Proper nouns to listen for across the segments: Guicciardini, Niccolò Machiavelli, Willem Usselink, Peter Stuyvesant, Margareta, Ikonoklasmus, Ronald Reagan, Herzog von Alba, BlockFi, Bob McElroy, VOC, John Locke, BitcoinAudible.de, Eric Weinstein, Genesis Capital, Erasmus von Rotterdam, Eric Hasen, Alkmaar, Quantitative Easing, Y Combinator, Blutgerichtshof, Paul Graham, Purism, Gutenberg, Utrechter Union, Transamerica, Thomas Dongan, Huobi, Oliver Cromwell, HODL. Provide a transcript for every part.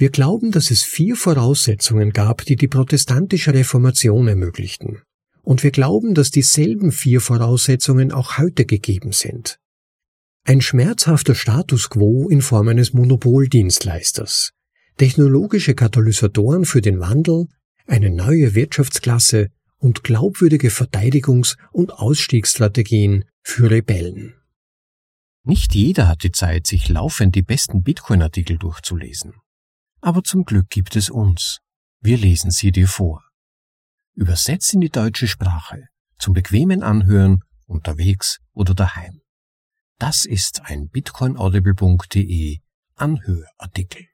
Wir glauben, dass es 4 Voraussetzungen gab, die die protestantische Reformation ermöglichten. Und wir glauben, dass dieselben 4 Voraussetzungen auch heute gegeben sind. Ein schmerzhafter Status quo in Form eines Monopoldienstleisters, technologische Katalysatoren für den Wandel, eine neue Wirtschaftsklasse und glaubwürdige Verteidigungs- und Ausstiegsstrategien für Rebellen. Nicht jeder hat die Zeit, sich laufend die besten Bitcoin-Artikel durchzulesen. Aber zum Glück gibt es uns. Wir lesen sie dir vor. Übersetzt in die deutsche Sprache, zum bequemen Anhören, unterwegs oder daheim. Das ist ein BitcoinAudible.de Anhörartikel.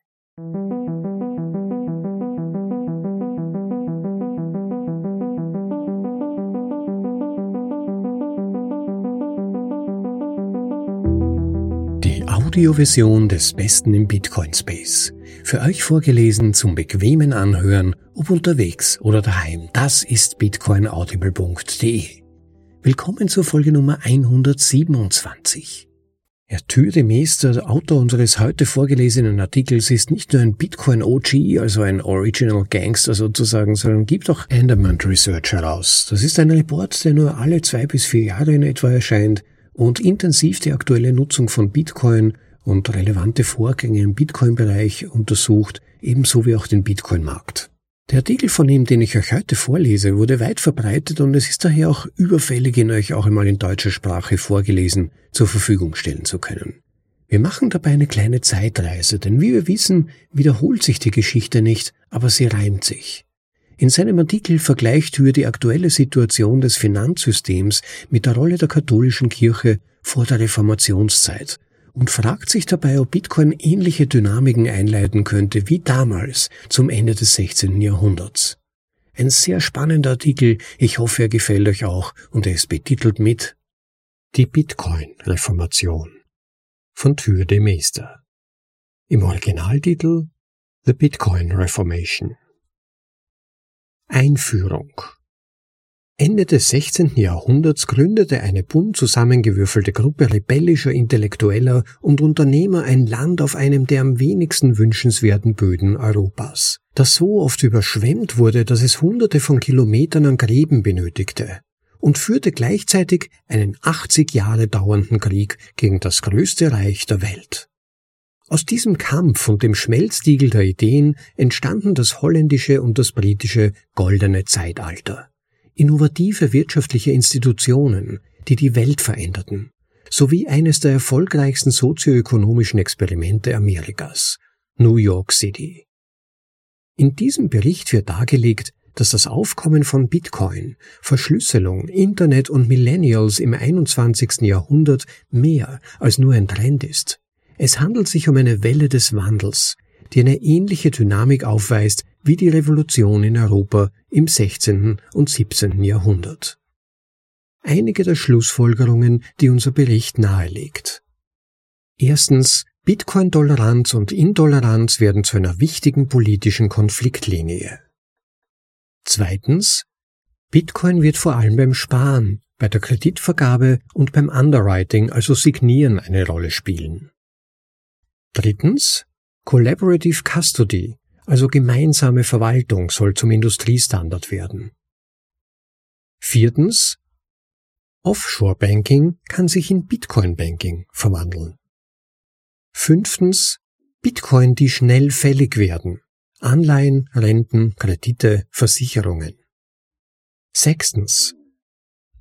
Die Audioversion des Besten im Bitcoin-Space. Für euch vorgelesen zum bequemen Anhören, ob unterwegs oder daheim. Das ist BitcoinAudible.de. Willkommen zur Folge Nummer 127. Herr Tuur Demeester, Autor unseres heute vorgelesenen Artikels, ist nicht nur ein Bitcoin-OG, also ein Original Gangster sozusagen, sondern gibt auch Adamant Research heraus. Das ist ein Report, der nur alle 2 bis 4 Jahre in etwa erscheint und intensiv die aktuelle Nutzung von Bitcoin und relevante Vorgänge im Bitcoin-Bereich untersucht, ebenso wie auch den Bitcoin-Markt. Der Artikel von ihm, den ich euch heute vorlese, wurde weit verbreitet und es ist daher auch überfällig, ihn euch auch einmal in deutscher Sprache vorgelesen zur Verfügung stellen zu können. Wir machen dabei eine kleine Zeitreise, denn wie wir wissen, wiederholt sich die Geschichte nicht, aber sie reimt sich. In seinem Artikel vergleicht Tuur die aktuelle Situation des Finanzsystems mit der Rolle der katholischen Kirche vor der Reformationszeit und fragt sich dabei, ob Bitcoin ähnliche Dynamiken einleiten könnte wie damals zum Ende des 16. Jahrhunderts. Ein sehr spannender Artikel, ich hoffe, er gefällt euch auch und er ist betitelt mit Die Bitcoin-Reformation von Tuur Demeester. Im Originaltitel The Bitcoin Reformation. Einführung. Ende des 16. Jahrhunderts gründete eine bunt zusammengewürfelte Gruppe rebellischer Intellektueller und Unternehmer ein Land auf einem der am wenigsten wünschenswerten Böden Europas, das so oft überschwemmt wurde, dass es hunderte von Kilometern an Gräben benötigte, und führte gleichzeitig einen 80 Jahre dauernden Krieg gegen das größte Reich der Welt. Aus diesem Kampf und dem Schmelztiegel der Ideen entstanden das holländische und das britische Goldene Zeitalter. Innovative wirtschaftliche Institutionen, die die Welt veränderten, sowie eines der erfolgreichsten sozioökonomischen Experimente Amerikas, New York City. In diesem Bericht wird dargelegt, dass das Aufkommen von Bitcoin, Verschlüsselung, Internet und Millennials im 21. Jahrhundert mehr als nur ein Trend ist. Es handelt sich um eine Welle des Wandels, die eine ähnliche Dynamik aufweist wie die Revolution in Europa im 16. und 17. Jahrhundert. Einige der Schlussfolgerungen, die unser Bericht nahelegt. Erstens, Bitcoin-Toleranz und Intoleranz werden zu einer wichtigen politischen Konfliktlinie. Zweitens, Bitcoin wird vor allem beim Sparen, bei der Kreditvergabe und beim Underwriting, also Signieren, eine Rolle spielen. Drittens, Collaborative Custody, also gemeinsame Verwaltung, soll zum Industriestandard werden. Viertens, Offshore-Banking kann sich in Bitcoin-Banking verwandeln. Fünftens, Bitcoin, die schnell fällig werden. Anleihen, Renten, Kredite, Versicherungen. Sechstens,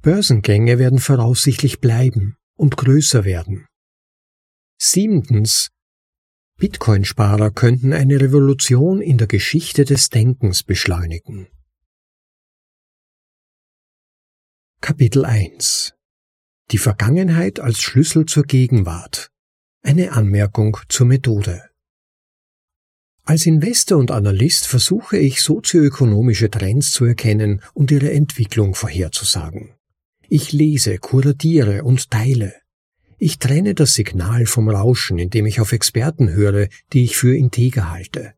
Börsengänge werden voraussichtlich bleiben und größer werden. Siebtens, Bitcoin-Sparer könnten eine Revolution in der Geschichte des Denkens beschleunigen. Kapitel 1. Die Vergangenheit als Schlüssel zur Gegenwart. Eine Anmerkung zur Methode. Als Investor und Analyst versuche ich, sozioökonomische Trends zu erkennen und ihre Entwicklung vorherzusagen. Ich lese, kuratiere und teile. Ich trenne das Signal vom Rauschen, indem ich auf Experten höre, die ich für integer halte.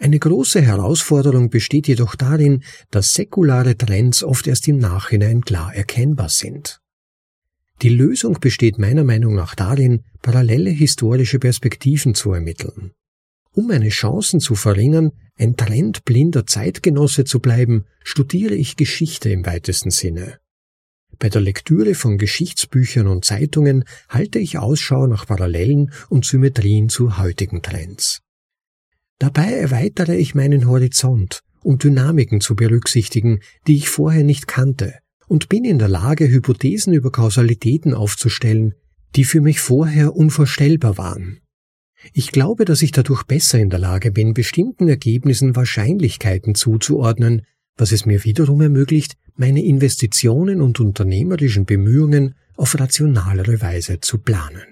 Eine große Herausforderung besteht jedoch darin, dass säkulare Trends oft erst im Nachhinein klar erkennbar sind. Die Lösung besteht meiner Meinung nach darin, parallele historische Perspektiven zu ermitteln. Um meine Chancen zu verringern, ein talentblinder Zeitgenosse zu bleiben, studiere ich Geschichte im weitesten Sinne. Bei der Lektüre von Geschichtsbüchern und Zeitungen halte ich Ausschau nach Parallelen und Symmetrien zu heutigen Trends. Dabei erweitere ich meinen Horizont, um Dynamiken zu berücksichtigen, die ich vorher nicht kannte, und bin in der Lage, Hypothesen über Kausalitäten aufzustellen, die für mich vorher unvorstellbar waren. Ich glaube, dass ich dadurch besser in der Lage bin, bestimmten Ergebnissen Wahrscheinlichkeiten zuzuordnen, was es mir wiederum ermöglicht, meine Investitionen und unternehmerischen Bemühungen auf rationalere Weise zu planen.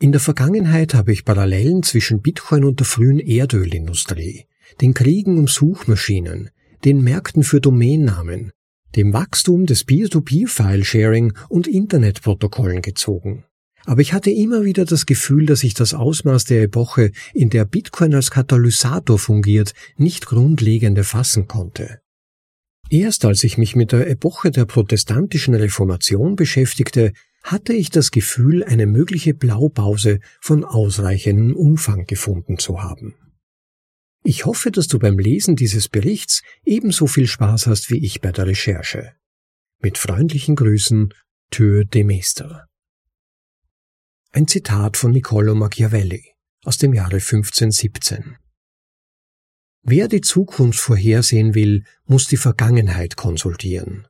In der Vergangenheit habe ich Parallelen zwischen Bitcoin und der frühen Erdölindustrie, den Kriegen um Suchmaschinen, den Märkten für Domainnamen, dem Wachstum des Peer-to-Peer-File-Sharing und Internetprotokollen gezogen. Aber ich hatte immer wieder das Gefühl, dass ich das Ausmaß der Epoche, in der Bitcoin als Katalysator fungiert, nicht grundlegend erfassen konnte. Erst als ich mich mit der Epoche der protestantischen Reformation beschäftigte, hatte ich das Gefühl, eine mögliche Blaupause von ausreichendem Umfang gefunden zu haben. Ich hoffe, dass du beim Lesen dieses Berichts ebenso viel Spaß hast wie ich bei der Recherche. Mit freundlichen Grüßen, Tuur Demeester. Ein Zitat von Niccolò Machiavelli aus dem Jahre 1517. Wer die Zukunft vorhersehen will, muss die Vergangenheit konsultieren.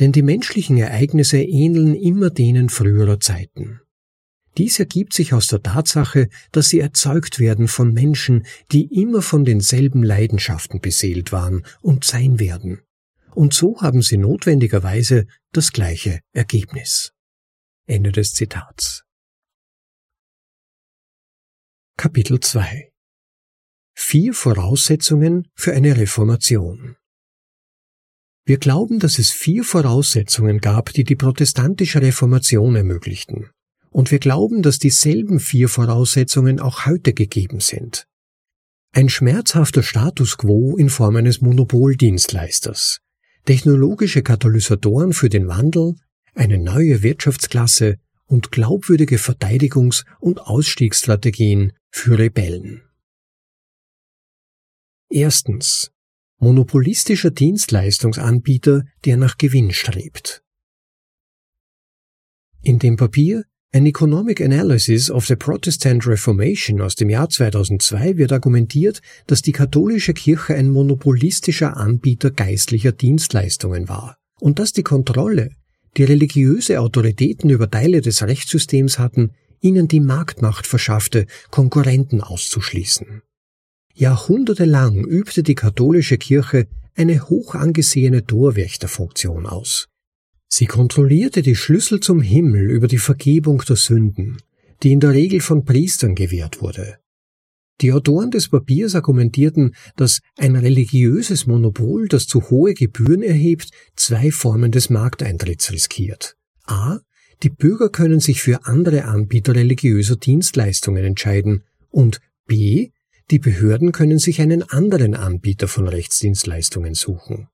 Denn die menschlichen Ereignisse ähneln immer denen früherer Zeiten. Dies ergibt sich aus der Tatsache, dass sie erzeugt werden von Menschen, die immer von denselben Leidenschaften beseelt waren und sein werden. Und so haben sie notwendigerweise das gleiche Ergebnis. Ende des Zitats. Kapitel 2. 4 Voraussetzungen für eine Reformation. Wir glauben, dass es 4 Voraussetzungen gab, die die protestantische Reformation ermöglichten. Und wir glauben, dass dieselben 4 Voraussetzungen auch heute gegeben sind. Ein schmerzhafter Status quo in Form eines Monopoldienstleisters, technologische Katalysatoren für den Wandel, eine neue Wirtschaftsklasse und glaubwürdige Verteidigungs- und Ausstiegsstrategien für Rebellen. Erstens. Monopolistischer Dienstleistungsanbieter, der nach Gewinn strebt. In dem Papier An Economic Analysis of the Protestant Reformation aus dem Jahr 2002 wird argumentiert, dass die katholische Kirche ein monopolistischer Anbieter geistlicher Dienstleistungen war und dass die Kontrolle, die religiöse Autoritäten über Teile des Rechtssystems hatten, ihnen die Marktmacht verschaffte, Konkurrenten auszuschließen. Jahrhundertelang übte die katholische Kirche eine hoch angesehene Torwächterfunktion aus. Sie kontrollierte die Schlüssel zum Himmel über die Vergebung der Sünden, die in der Regel von Priestern gewährt wurde. Die Autoren des Papiers argumentierten, dass ein religiöses Monopol, das zu hohe Gebühren erhebt, 2 Formen des Markteintritts riskiert. A. Die Bürger können sich für andere Anbieter religiöser Dienstleistungen entscheiden und B. Die Behörden können sich einen anderen Anbieter von Rechtsdienstleistungen suchen.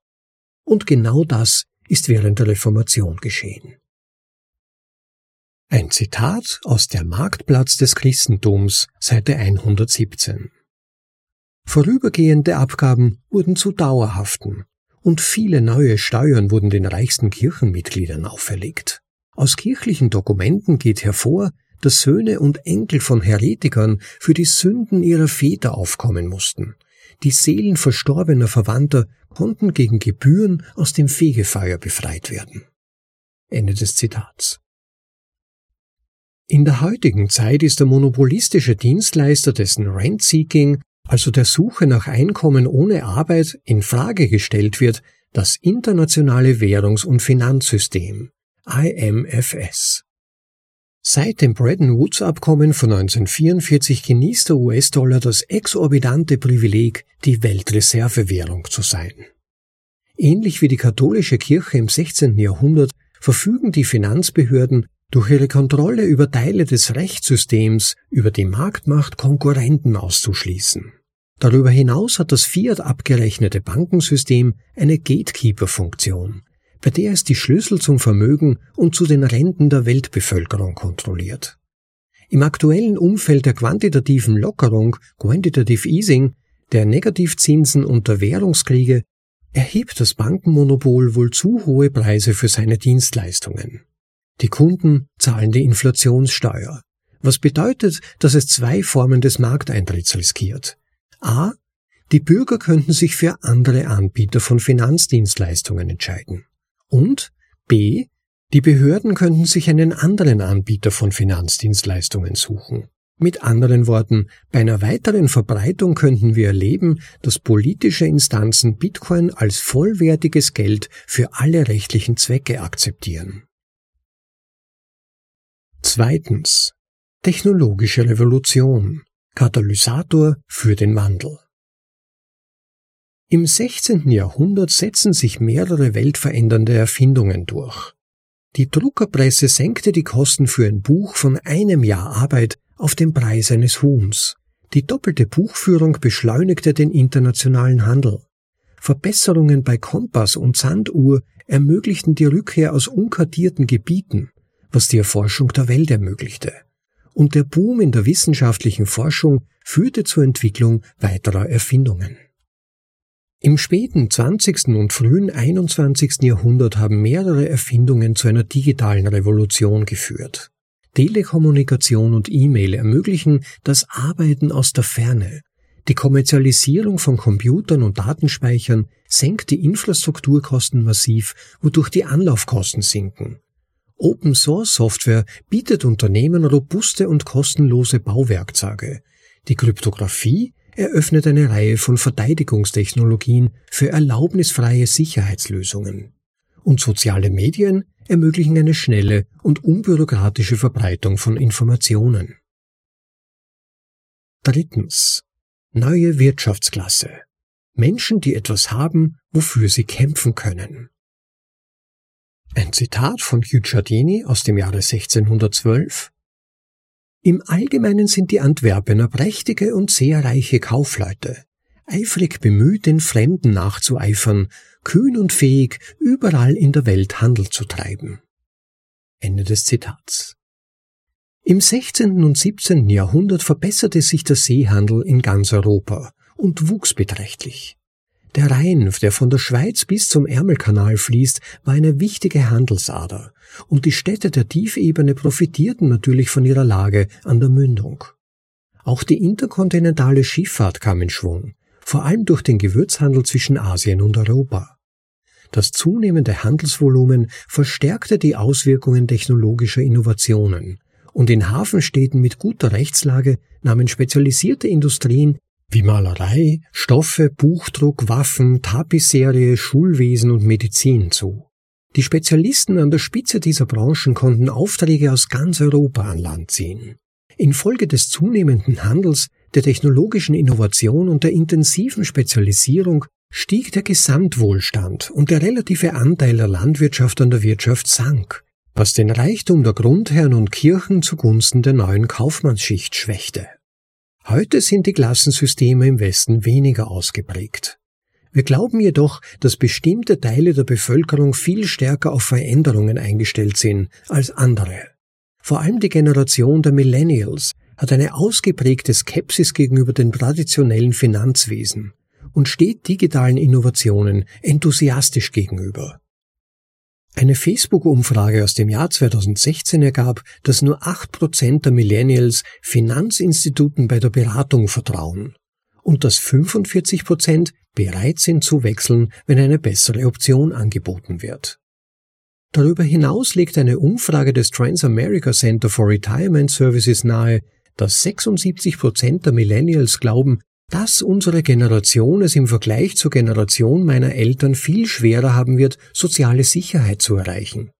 Und genau das ist während der Reformation geschehen. Ein Zitat aus der Marktplatz des Christentums, Seite 117. Vorübergehende Abgaben wurden zu dauerhaften und viele neue Steuern wurden den reichsten Kirchenmitgliedern auferlegt. Aus kirchlichen Dokumenten geht hervor, dass Söhne und Enkel von Heretikern für die Sünden ihrer Väter aufkommen mussten. Die Seelen verstorbener Verwandter konnten gegen Gebühren aus dem Fegefeuer befreit werden. Ende des Zitats. In der heutigen Zeit ist der monopolistische Dienstleister, dessen Rent-Seeking, also der Suche nach Einkommen ohne Arbeit, in Frage gestellt wird, das internationale Währungs- und Finanzsystem, IMFS. Seit dem Bretton Woods Abkommen von 1944 genießt der US-Dollar das exorbitante Privileg, die Weltreservewährung zu sein. Ähnlich wie die katholische Kirche im 16. Jahrhundert verfügen die Finanzbehörden durch ihre Kontrolle über Teile des Rechtssystems über die Marktmacht, Konkurrenten auszuschließen. Darüber hinaus hat das Fiat abgerechnete Bankensystem eine Gatekeeper-Funktion, bei der es die Schlüssel zum Vermögen und zu den Renten der Weltbevölkerung kontrolliert. Im aktuellen Umfeld der quantitativen Lockerung, Quantitative Easing, der Negativzinsen und der Währungskriege, erhebt das Bankenmonopol wohl zu hohe Preise für seine Dienstleistungen. Die Kunden zahlen die Inflationssteuer, was bedeutet, dass es zwei Formen des Markteintritts riskiert. A. Die Bürger könnten sich für andere Anbieter von Finanzdienstleistungen entscheiden. Und B. Die Behörden könnten sich einen anderen Anbieter von Finanzdienstleistungen suchen. Mit anderen Worten, bei einer weiteren Verbreitung könnten wir erleben, dass politische Instanzen Bitcoin als vollwertiges Geld für alle rechtlichen Zwecke akzeptieren. Zweitens. Technologische Revolution – Katalysator für den Wandel. Im 16. Jahrhundert setzen sich mehrere weltverändernde Erfindungen durch. Die Druckerpresse senkte die Kosten für ein Buch von einem Jahr Arbeit auf den Preis eines Huhns. Die doppelte Buchführung beschleunigte den internationalen Handel. Verbesserungen bei Kompass und Sanduhr ermöglichten die Rückkehr aus unkartierten Gebieten, was die Erforschung der Welt ermöglichte. Und der Boom in der wissenschaftlichen Forschung führte zur Entwicklung weiterer Erfindungen. Im späten 20. und frühen 21. Jahrhundert haben mehrere Erfindungen zu einer digitalen Revolution geführt. Telekommunikation und E-Mail ermöglichen das Arbeiten aus der Ferne. Die Kommerzialisierung von Computern und Datenspeichern senkt die Infrastrukturkosten massiv, wodurch die Anlaufkosten sinken. Open-Source-Software bietet Unternehmen robuste und kostenlose Bauwerkzeuge. Die Kryptographie eröffnet eine Reihe von Verteidigungstechnologien für erlaubnisfreie Sicherheitslösungen. Und soziale Medien ermöglichen eine schnelle und unbürokratische Verbreitung von Informationen. Drittens. Neue Wirtschaftsklasse. Menschen, die etwas haben, wofür sie kämpfen können. Ein Zitat von Guicciardini aus dem Jahre 1612. Im Allgemeinen sind die Antwerpener prächtige und sehr reiche Kaufleute, eifrig bemüht, den Fremden nachzueifern, kühn und fähig, überall in der Welt Handel zu treiben. Ende des Zitats. Im 16. und 17. Jahrhundert verbesserte sich der Seehandel in ganz Europa und wuchs beträchtlich. Der Rhein, der von der Schweiz bis zum Ärmelkanal fließt, war eine wichtige Handelsader, und die Städte der Tiefebene profitierten natürlich von ihrer Lage an der Mündung. Auch die interkontinentale Schifffahrt kam in Schwung, vor allem durch den Gewürzhandel zwischen Asien und Europa. Das zunehmende Handelsvolumen verstärkte die Auswirkungen technologischer Innovationen, und in Hafenstädten mit guter Rechtslage nahmen spezialisierte Industrien wie Malerei, Stoffe, Buchdruck, Waffen, Tapisserie, Schulwesen und Medizin zu. Die Spezialisten an der Spitze dieser Branchen konnten Aufträge aus ganz Europa an Land ziehen. Infolge des zunehmenden Handels, der technologischen Innovation und der intensiven Spezialisierung stieg der Gesamtwohlstand und der relative Anteil der Landwirtschaft an der Wirtschaft sank, was den Reichtum der Grundherren und Kirchen zugunsten der neuen Kaufmannsschicht schwächte. Heute sind die Klassensysteme im Westen weniger ausgeprägt. Wir glauben jedoch, dass bestimmte Teile der Bevölkerung viel stärker auf Veränderungen eingestellt sind als andere. Vor allem die Generation der Millennials hat eine ausgeprägte Skepsis gegenüber dem traditionellen Finanzwesen und steht digitalen Innovationen enthusiastisch gegenüber. Eine Facebook-Umfrage aus dem Jahr 2016 ergab, dass nur 8% der Millennials Finanzinstituten bei der Beratung vertrauen und dass 45% bereit sind zu wechseln, wenn eine bessere Option angeboten wird. Darüber hinaus legt eine Umfrage des Transamerica Center for Retirement Services nahe, dass 76% der Millennials glauben, dass unsere Generation es im Vergleich zur Generation meiner Eltern viel schwerer haben wird, soziale Sicherheit zu erreichen.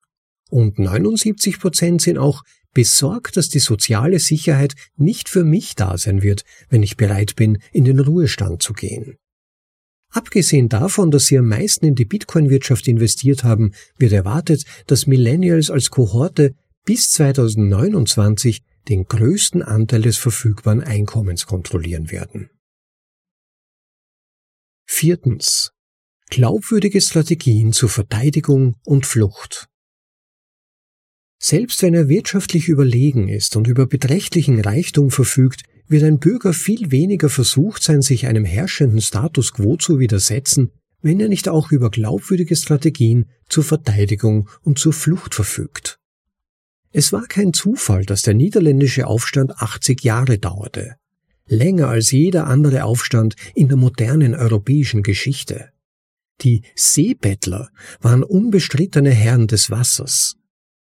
Und 79% sind auch besorgt, dass die soziale Sicherheit nicht für mich da sein wird, wenn ich bereit bin, in den Ruhestand zu gehen. Abgesehen davon, dass sie am meisten in die Bitcoin-Wirtschaft investiert haben, wird erwartet, dass Millennials als Kohorte bis 2029 den größten Anteil des verfügbaren Einkommens kontrollieren werden. Viertens. Glaubwürdige Strategien zur Verteidigung und Flucht. Selbst wenn er wirtschaftlich überlegen ist und über beträchtlichen Reichtum verfügt, wird ein Bürger viel weniger versucht sein, sich einem herrschenden Status quo zu widersetzen, wenn er nicht auch über glaubwürdige Strategien zur Verteidigung und zur Flucht verfügt. Es war kein Zufall, dass der niederländische Aufstand 80 Jahre dauerte, länger als jeder andere Aufstand in der modernen europäischen Geschichte. Die Seebettler waren unbestrittene Herren des Wassers.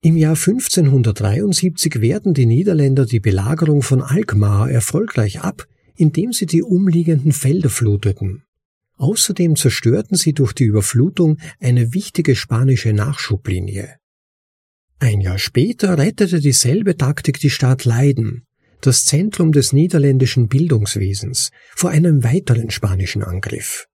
Im Jahr 1573 wehrten die Niederländer die Belagerung von Alkmaar erfolgreich ab, indem sie die umliegenden Felder fluteten. Außerdem zerstörten sie durch die Überflutung eine wichtige spanische Nachschublinie. Ein Jahr später rettete dieselbe Taktik die Stadt Leiden, das Zentrum des niederländischen Bildungswesens, vor einem weiteren spanischen Angriff.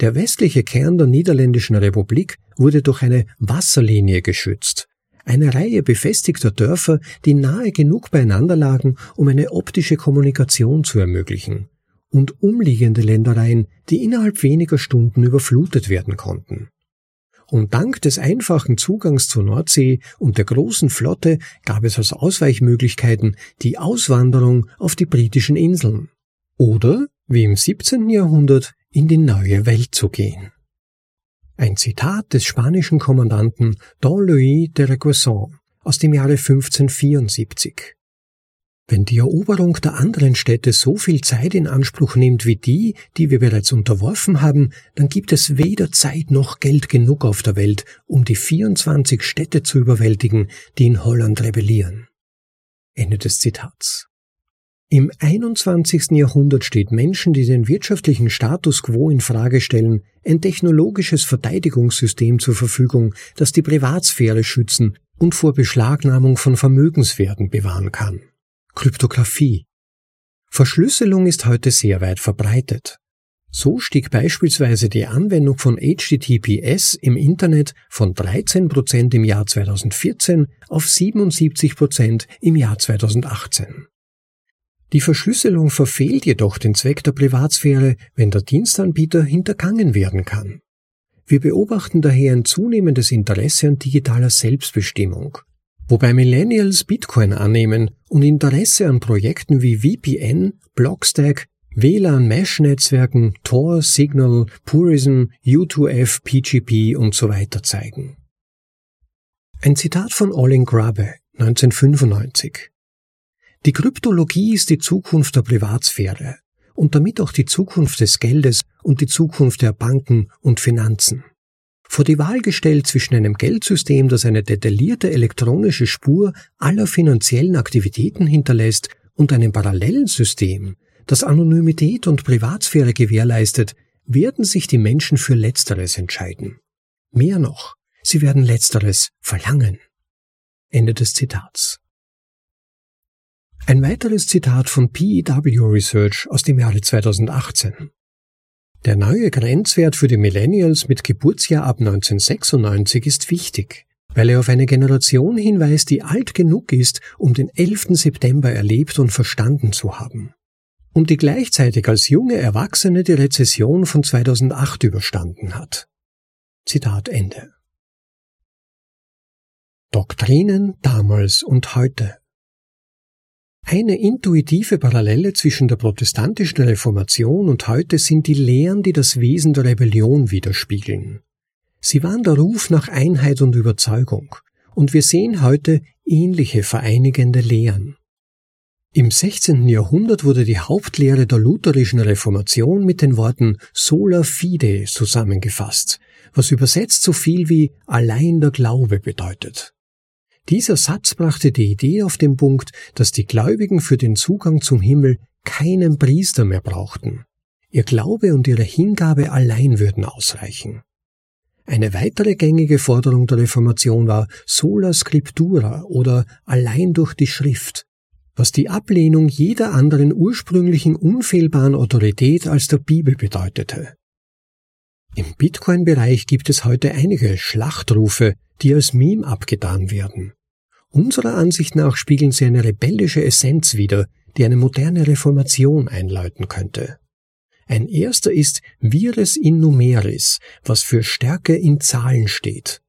Der westliche Kern der niederländischen Republik wurde durch eine Wasserlinie geschützt, eine Reihe befestigter Dörfer, die nahe genug beieinander lagen, um eine optische Kommunikation zu ermöglichen, und umliegende Ländereien, die innerhalb weniger Stunden überflutet werden konnten. Und dank des einfachen Zugangs zur Nordsee und der großen Flotte gab es als Ausweichmöglichkeiten die Auswanderung auf die britischen Inseln oder, wie im 17. Jahrhundert, in die neue Welt zu gehen. Ein Zitat des spanischen Kommandanten Don Luis de Requesens aus dem Jahre 1574. Wenn die Eroberung der anderen Städte so viel Zeit in Anspruch nimmt wie die, die wir bereits unterworfen haben, dann gibt es weder Zeit noch Geld genug auf der Welt, um die 24 Städte zu überwältigen, die in Holland rebellieren. Ende des Zitats. Im 21. Jahrhundert steht Menschen, die den wirtschaftlichen Status quo in Frage stellen, ein technologisches Verteidigungssystem zur Verfügung, das die Privatsphäre schützen und vor Beschlagnahmung von Vermögenswerten bewahren kann. Kryptographie. Verschlüsselung ist heute sehr weit verbreitet. So stieg beispielsweise die Anwendung von HTTPS im Internet von 13% im Jahr 2014 auf 77% im Jahr 2018. Die Verschlüsselung verfehlt jedoch den Zweck der Privatsphäre, wenn der Dienstanbieter hintergangen werden kann. Wir beobachten daher ein zunehmendes Interesse an digitaler Selbstbestimmung, wobei Millennials Bitcoin annehmen und Interesse an Projekten wie VPN, Blockstack, WLAN-Mesh-Netzwerken, Tor, Signal, Purism, U2F, PGP und so weiter zeigen. Ein Zitat von Olin Grubbe, 1995. Die Kryptologie ist die Zukunft der Privatsphäre und damit auch die Zukunft des Geldes und die Zukunft der Banken und Finanzen. Vor die Wahl gestellt zwischen einem Geldsystem, das eine detaillierte elektronische Spur aller finanziellen Aktivitäten hinterlässt, und einem parallelen System, das Anonymität und Privatsphäre gewährleistet, werden sich die Menschen für Letzteres entscheiden. Mehr noch, sie werden Letzteres verlangen. Ende des Zitats. Ein weiteres Zitat von PEW Research aus dem Jahre 2018. Der neue Grenzwert für die Millennials mit Geburtsjahr ab 1996 ist wichtig, weil er auf eine Generation hinweist, die alt genug ist, um den 11. September erlebt und verstanden zu haben. Und die gleichzeitig als junge Erwachsene die Rezession von 2008 überstanden hat. Zitat Ende. Doktrinen damals und heute. Eine intuitive Parallele zwischen der protestantischen Reformation und heute sind die Lehren, die das Wesen der Rebellion widerspiegeln. Sie waren der Ruf nach Einheit und Überzeugung, und wir sehen heute ähnliche vereinigende Lehren. Im 16. Jahrhundert wurde die Hauptlehre der lutherischen Reformation mit den Worten sola fide zusammengefasst, was übersetzt so viel wie allein der Glaube bedeutet. Dieser Satz brachte die Idee auf den Punkt, dass die Gläubigen für den Zugang zum Himmel keinen Priester mehr brauchten. Ihr Glaube und ihre Hingabe allein würden ausreichen. Eine weitere gängige Forderung der Reformation war sola scriptura oder allein durch die Schrift, was die Ablehnung jeder anderen ursprünglichen unfehlbaren Autorität als der Bibel bedeutete. Im Bitcoin-Bereich gibt es heute einige Schlachtrufe, die als Meme abgetan werden. Unserer Ansicht nach spiegeln sie eine rebellische Essenz wider, die eine moderne Reformation einläuten könnte. Ein erster ist Vires in Numeris, was für Stärke in Zahlen steht.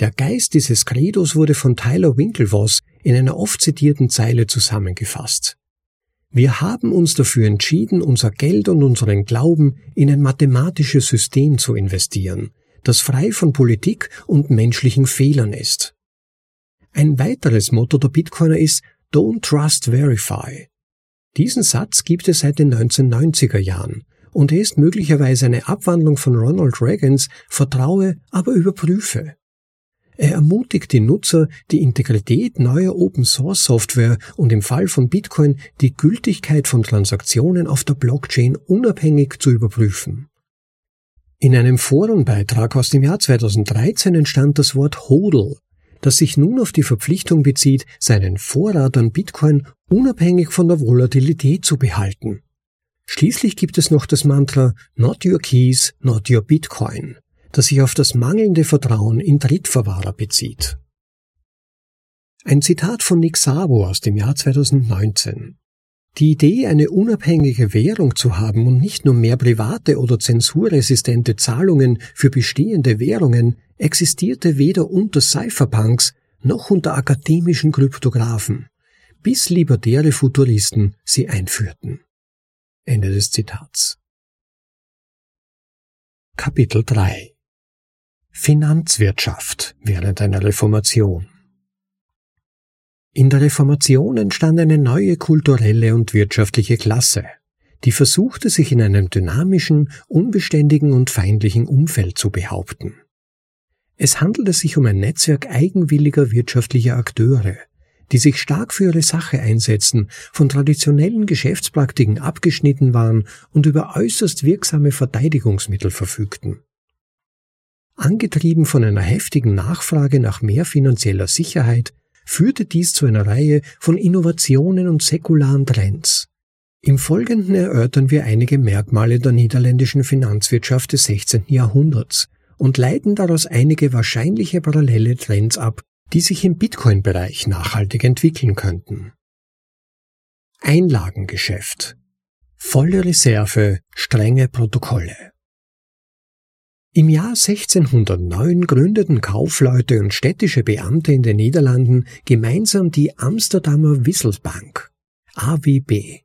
Der Geist dieses Credos wurde von Tyler Winklevoss in einer oft zitierten Zeile zusammengefasst. Wir haben uns dafür entschieden, unser Geld und unseren Glauben in ein mathematisches System zu investieren, das frei von Politik und menschlichen Fehlern ist. Ein weiteres Motto der Bitcoiner ist Don't Trust, Verify. Diesen Satz gibt es seit den 1990er Jahren und er ist möglicherweise eine Abwandlung von Ronald Reagans Vertraue, aber überprüfe. Er ermutigt die Nutzer, die Integrität neuer Open-Source-Software und im Fall von Bitcoin die Gültigkeit von Transaktionen auf der Blockchain unabhängig zu überprüfen. In einem Forenbeitrag aus dem Jahr 2013 entstand das Wort HODL, das sich nun auf die Verpflichtung bezieht, seinen Vorrat an Bitcoin unabhängig von der Volatilität zu behalten. Schließlich gibt es noch das Mantra Not Your Keys, Not Your Bitcoin, das sich auf das mangelnde Vertrauen in Drittverwahrer bezieht. Ein Zitat von Nick Sabo aus dem Jahr 2019. Die Idee, eine unabhängige Währung zu haben und nicht nur mehr private oder zensurresistente Zahlungen für bestehende Währungen, existierte weder unter Cypherpunks noch unter akademischen Kryptographen, bis libertäre Futuristen sie einführten. Ende des Zitats. Kapitel 3 Finanzwirtschaft während einer Reformation. In der Reformation entstand eine neue kulturelle und wirtschaftliche Klasse, die versuchte, sich in einem dynamischen, unbeständigen und feindlichen Umfeld zu behaupten. Es handelte sich um ein Netzwerk eigenwilliger wirtschaftlicher Akteure, die sich stark für ihre Sache einsetzten, von traditionellen Geschäftspraktiken abgeschnitten waren und über äußerst wirksame Verteidigungsmittel verfügten. Angetrieben von einer heftigen Nachfrage nach mehr finanzieller Sicherheit, führte dies zu einer Reihe von Innovationen und säkularen Trends. Im Folgenden erörtern wir einige Merkmale der niederländischen Finanzwirtschaft des 16. Jahrhunderts und leiten daraus einige wahrscheinliche parallele Trends ab, die sich im Bitcoin-Bereich nachhaltig entwickeln könnten. Einlagengeschäft. Volle Reserve, strenge Protokolle. Im Jahr 1609 gründeten Kaufleute und städtische Beamte in den Niederlanden gemeinsam die Amsterdamer Wisselbank, AWB.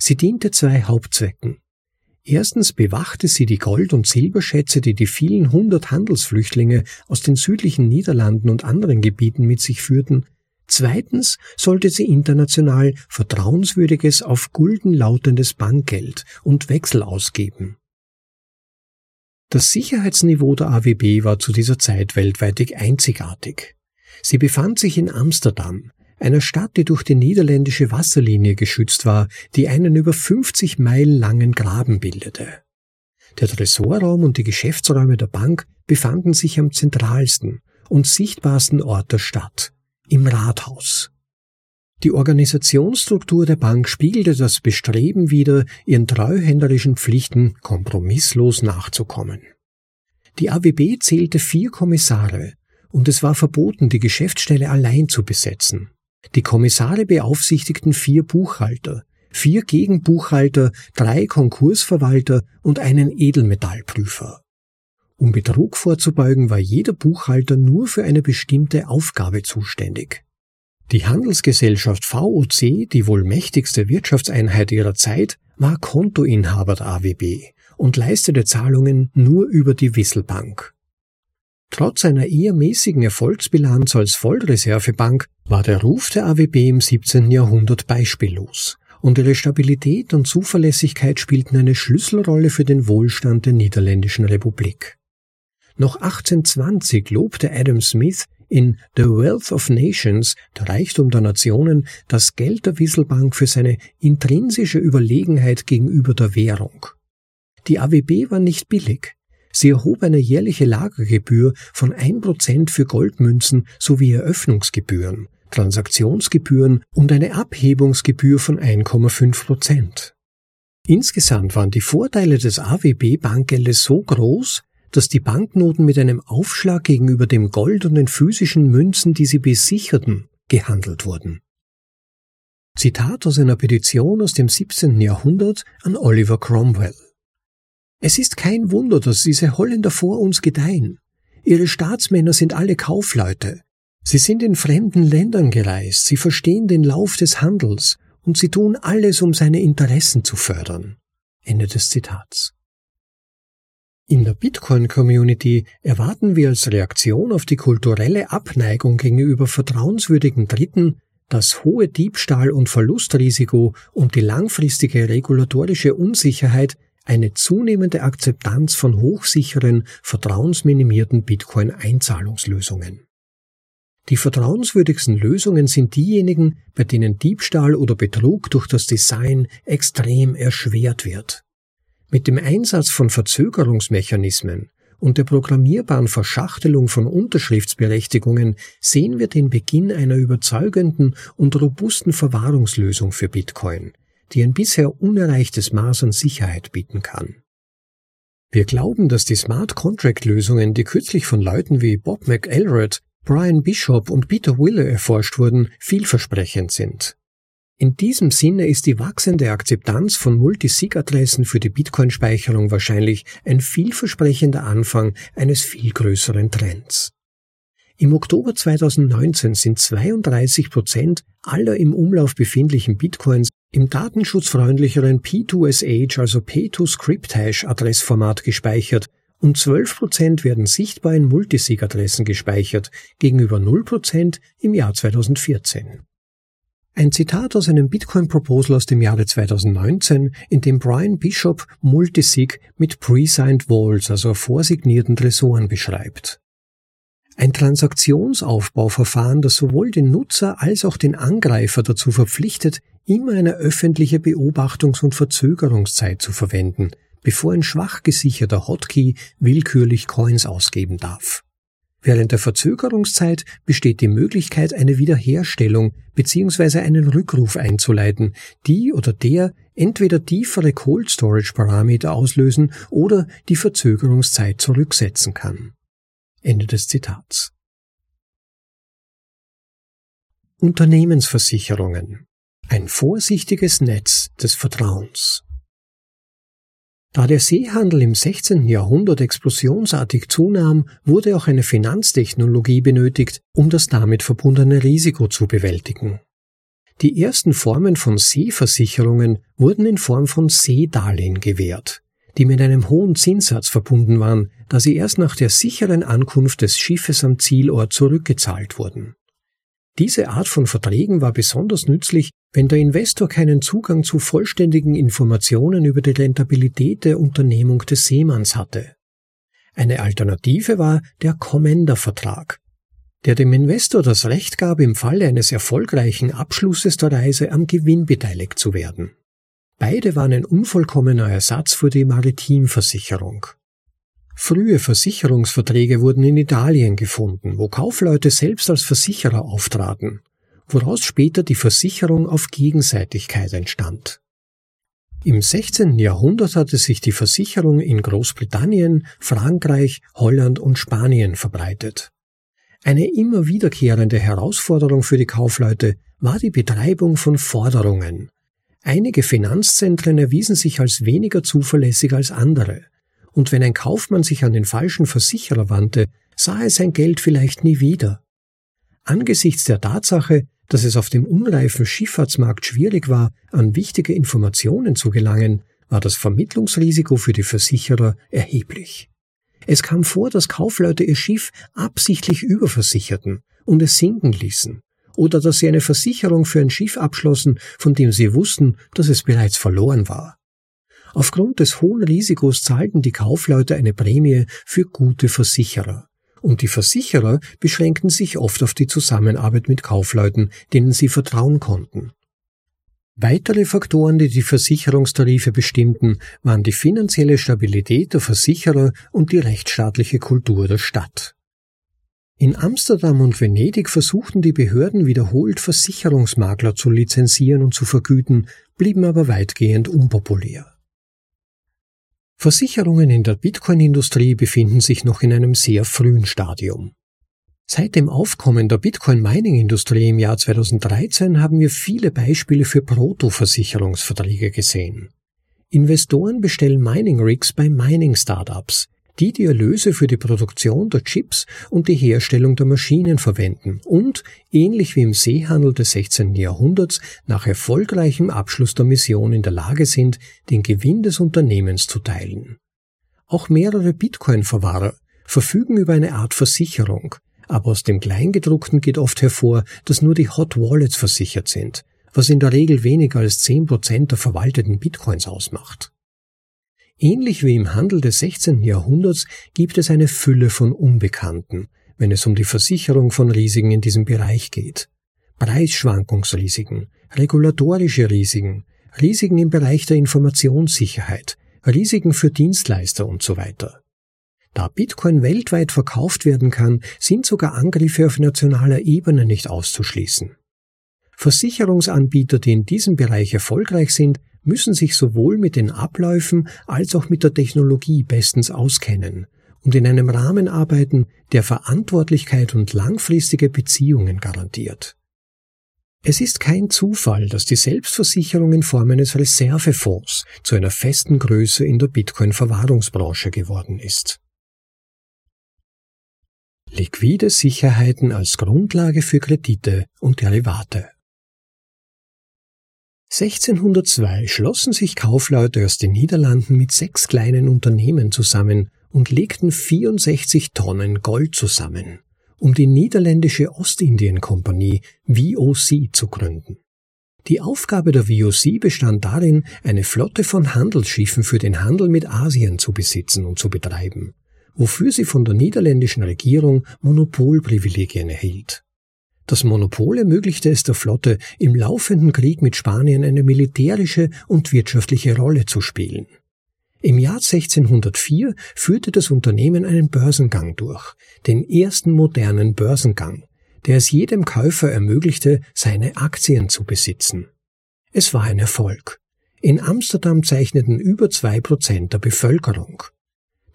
Sie diente zwei Hauptzwecken. Erstens bewachte sie die Gold- und Silberschätze, die die vielen hundert Handelsflüchtlinge aus den südlichen Niederlanden und anderen Gebieten mit sich führten. Zweitens sollte sie international vertrauenswürdiges, auf Gulden lautendes Bankgeld und Wechsel ausgeben. Das Sicherheitsniveau der AWB war zu dieser Zeit weltweit einzigartig. Sie befand sich in Amsterdam, einer Stadt, die durch die niederländische Wasserlinie geschützt war, die einen über 50 Meilen langen Graben bildete. Der Tresorraum und die Geschäftsräume der Bank befanden sich am zentralsten und sichtbarsten Ort der Stadt, im Rathaus. Die Organisationsstruktur der Bank spiegelte das Bestreben wider, ihren treuhänderischen Pflichten kompromisslos nachzukommen. Die AWB zählte 4 Kommissare und es war verboten, die Geschäftsstelle allein zu besetzen. Die Kommissare beaufsichtigten 4 Buchhalter, 4 Gegenbuchhalter, 3 Konkursverwalter und einen Edelmetallprüfer. Um Betrug vorzubeugen, war jeder Buchhalter nur für eine bestimmte Aufgabe zuständig. Die Handelsgesellschaft VOC, die wohl mächtigste Wirtschaftseinheit ihrer Zeit, war Kontoinhaber der AWB und leistete Zahlungen nur über die Wisselbank. Trotz einer eher mäßigen Erfolgsbilanz als Vollreservebank war der Ruf der AWB im 17. Jahrhundert beispiellos und ihre Stabilität und Zuverlässigkeit spielten eine Schlüsselrolle für den Wohlstand der niederländischen Republik. Noch 1820 lobte Adam Smith in The Wealth of Nations, der Reichtum der Nationen, das Geld der Wisselbank für seine intrinsische Überlegenheit gegenüber der Währung. Die AWB war nicht billig. Sie erhob eine jährliche Lagergebühr von 1% für Goldmünzen sowie Eröffnungsgebühren, Transaktionsgebühren und eine Abhebungsgebühr von 1,5%. Insgesamt waren die Vorteile des AWB-Bankgeldes so groß, dass die Banknoten mit einem Aufschlag gegenüber dem Gold und den physischen Münzen, die sie besicherten, gehandelt wurden. Zitat aus einer Petition aus dem 17. Jahrhundert an Oliver Cromwell. Es ist kein Wunder, dass diese Holländer vor uns gedeihen. Ihre Staatsmänner sind alle Kaufleute. Sie sind in fremden Ländern gereist, sie verstehen den Lauf des Handels und sie tun alles, um seine Interessen zu fördern. Ende des Zitats. In der Bitcoin-Community erwarten wir als Reaktion auf die kulturelle Abneigung gegenüber vertrauenswürdigen Dritten das hohe Diebstahl- und Verlustrisiko und die langfristige regulatorische Unsicherheit eine zunehmende Akzeptanz von hochsicheren, vertrauensminimierten Bitcoin-Einzahlungslösungen. Die vertrauenswürdigsten Lösungen sind diejenigen, bei denen Diebstahl oder Betrug durch das Design extrem erschwert wird. Mit dem Einsatz von Verzögerungsmechanismen und der programmierbaren Verschachtelung von Unterschriftsberechtigungen sehen wir den Beginn einer überzeugenden und robusten Verwahrungslösung für Bitcoin, die ein bisher unerreichtes Maß an Sicherheit bieten kann. Wir glauben, dass die Smart-Contract-Lösungen, die kürzlich von Leuten wie Bob McElroy, Brian Bishop und Peter Willer erforscht wurden, vielversprechend sind. In diesem Sinne ist die wachsende Akzeptanz von Multisig-Adressen für die Bitcoin-Speicherung wahrscheinlich ein vielversprechender Anfang eines viel größeren Trends. Im Oktober 2019 sind 32% aller im Umlauf befindlichen Bitcoins im datenschutzfreundlicheren P2SH, also P2-Script-Hash-Adressformat gespeichert und 12% werden sichtbar in Multisig-Adressen gespeichert, gegenüber 0% im Jahr 2014. Ein Zitat aus einem Bitcoin-Proposal aus dem Jahre 2019, in dem Brian Bishop Multisig mit Pre-Signed Walls, also vorsignierten Tresoren, beschreibt. Ein Transaktionsaufbauverfahren, das sowohl den Nutzer als auch den Angreifer dazu verpflichtet, immer eine öffentliche Beobachtungs- und Verzögerungszeit zu verwenden, bevor ein schwach gesicherter Hotkey willkürlich Coins ausgeben darf. Während der Verzögerungszeit besteht die Möglichkeit, eine Wiederherstellung bzw. einen Rückruf einzuleiten, die oder der entweder tiefere Cold-Storage-Parameter auslösen oder die Verzögerungszeit zurücksetzen kann. Ende des Zitats. Unternehmensversicherungen. Ein vorsichtiges Netz des Vertrauens. Da der Seehandel im 16. Jahrhundert explosionsartig zunahm, wurde auch eine Finanztechnologie benötigt, um das damit verbundene Risiko zu bewältigen. Die ersten Formen von Seeversicherungen wurden in Form von Seedarlehen gewährt, die mit einem hohen Zinssatz verbunden waren, da sie erst nach der sicheren Ankunft des Schiffes am Zielort zurückgezahlt wurden. Diese Art von Verträgen war besonders nützlich, wenn der Investor keinen Zugang zu vollständigen Informationen über die Rentabilität der Unternehmung des Seemanns hatte. Eine Alternative war der Commenda-Vertrag, der dem Investor das Recht gab, im Falle eines erfolgreichen Abschlusses der Reise am Gewinn beteiligt zu werden. Beide waren ein unvollkommener Ersatz für die Maritimversicherung. Frühe Versicherungsverträge wurden in Italien gefunden, wo Kaufleute selbst als Versicherer auftraten, woraus später die Versicherung auf Gegenseitigkeit entstand. Im 16. Jahrhundert hatte sich die Versicherung in Großbritannien, Frankreich, Holland und Spanien verbreitet. Eine immer wiederkehrende Herausforderung für die Kaufleute war die Betreibung von Forderungen. Einige Finanzzentren erwiesen sich als weniger zuverlässig als andere. Und wenn ein Kaufmann sich an den falschen Versicherer wandte, sah er sein Geld vielleicht nie wieder. Angesichts der Tatsache, dass es auf dem unreifen Schifffahrtsmarkt schwierig war, an wichtige Informationen zu gelangen, war das Vermittlungsrisiko für die Versicherer erheblich. Es kam vor, dass Kaufleute ihr Schiff absichtlich überversicherten und es sinken ließen, oder dass sie eine Versicherung für ein Schiff abschlossen, von dem sie wussten, dass es bereits verloren war. Aufgrund des hohen Risikos zahlten die Kaufleute eine Prämie für gute Versicherer. Und die Versicherer beschränkten sich oft auf die Zusammenarbeit mit Kaufleuten, denen sie vertrauen konnten. Weitere Faktoren, die die Versicherungstarife bestimmten, waren die finanzielle Stabilität der Versicherer und die rechtsstaatliche Kultur der Stadt. In Amsterdam und Venedig versuchten die Behörden wiederholt, Versicherungsmakler zu lizenzieren und zu vergüten, blieben aber weitgehend unpopulär. Versicherungen in der Bitcoin-Industrie befinden sich noch in einem sehr frühen Stadium. Seit dem Aufkommen der Bitcoin-Mining-Industrie im Jahr 2013 haben wir viele Beispiele für Proto-Versicherungsverträge gesehen. Investoren bestellen Mining-Rigs bei Mining-Startups, die die Erlöse für die Produktion der Chips und die Herstellung der Maschinen verwenden und, ähnlich wie im Seehandel des 16. Jahrhunderts, nach erfolgreichem Abschluss der Mission in der Lage sind, den Gewinn des Unternehmens zu teilen. Auch mehrere Bitcoin-Verwahrer verfügen über eine Art Versicherung, aber aus dem Kleingedruckten geht oft hervor, dass nur die Hot Wallets versichert sind, was in der Regel weniger als 10% der verwalteten Bitcoins ausmacht. Ähnlich wie im Handel des 16. Jahrhunderts gibt es eine Fülle von Unbekannten, wenn es um die Versicherung von Risiken in diesem Bereich geht. Preisschwankungsrisiken, regulatorische Risiken, Risiken im Bereich der Informationssicherheit, Risiken für Dienstleister und so weiter. Da Bitcoin weltweit verkauft werden kann, sind sogar Angriffe auf nationaler Ebene nicht auszuschließen. Versicherungsanbieter, die in diesem Bereich erfolgreich sind, müssen sich sowohl mit den Abläufen als auch mit der Technologie bestens auskennen und in einem Rahmen arbeiten, der Verantwortlichkeit und langfristige Beziehungen garantiert. Es ist kein Zufall, dass die Selbstversicherung in Form eines Reservefonds zu einer festen Größe in der Bitcoin-Verwahrungsbranche geworden ist. Liquide Sicherheiten als Grundlage für Kredite und Derivate. 1602 schlossen sich Kaufleute aus den Niederlanden mit 6 kleinen Unternehmen zusammen und legten 64 Tonnen Gold zusammen, um die niederländische Ostindien-Kompanie VOC zu gründen. Die Aufgabe der VOC bestand darin, eine Flotte von Handelsschiffen für den Handel mit Asien zu besitzen und zu betreiben, wofür sie von der niederländischen Regierung Monopolprivilegien erhielt. Das Monopol ermöglichte es der Flotte, im laufenden Krieg mit Spanien eine militärische und wirtschaftliche Rolle zu spielen. Im Jahr 1604 führte das Unternehmen einen Börsengang durch, den ersten modernen Börsengang, der es jedem Käufer ermöglichte, seine Aktien zu besitzen. Es war ein Erfolg. In Amsterdam zeichneten über 2% der Bevölkerung.